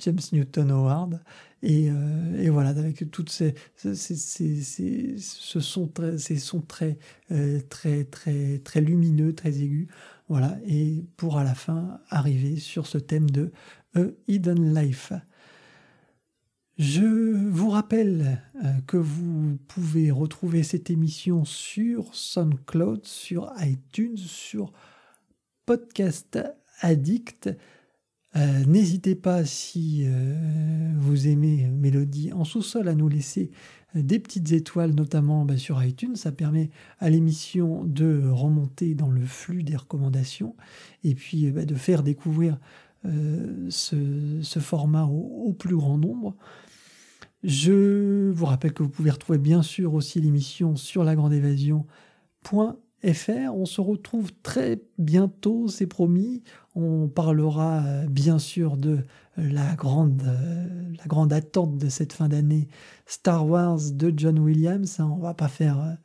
James Newton Howard, et voilà, avec toutes ces sons très très très lumineux, très aigus, voilà, et pour à la fin arriver sur ce thème de A Hidden Life. Je vous rappelle que vous pouvez retrouver cette émission sur SoundCloud, sur iTunes, sur Podcast Addict. N'hésitez pas, si vous aimez Mélodie en sous-sol, à nous laisser des petites étoiles, notamment sur iTunes. Ça permet à l'émission de remonter dans le flux des recommandations, et puis de faire découvrir ce format au plus grand nombre. Je vous rappelle que vous pouvez retrouver bien sûr aussi l'émission sur lagrandeévasion.fr. On se retrouve très bientôt, c'est promis. On parlera bien sûr de la grande attente de cette fin d'année, Star Wars de John Williams. On va pas faire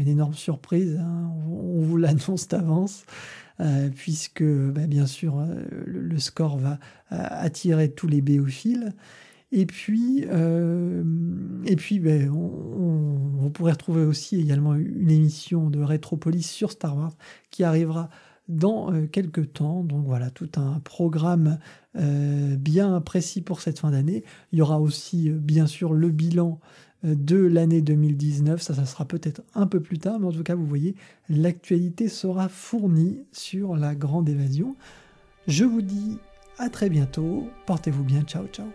une énorme surprise, hein. On vous l'annonce d'avance, puisque bien sûr le score va attirer tous les béophiles. Et puis, vous pourrez retrouver aussi également une émission de Rétropolis sur Star Wars qui arrivera dans quelques temps. Donc voilà, tout un programme bien précis pour cette fin d'année. Il y aura aussi, bien sûr, le bilan de l'année 2019. Ça sera peut-être un peu plus tard, mais en tout cas, vous voyez, l'actualité sera fournie sur La Grande Évasion. Je vous dis à très bientôt. Portez-vous bien. Ciao, ciao.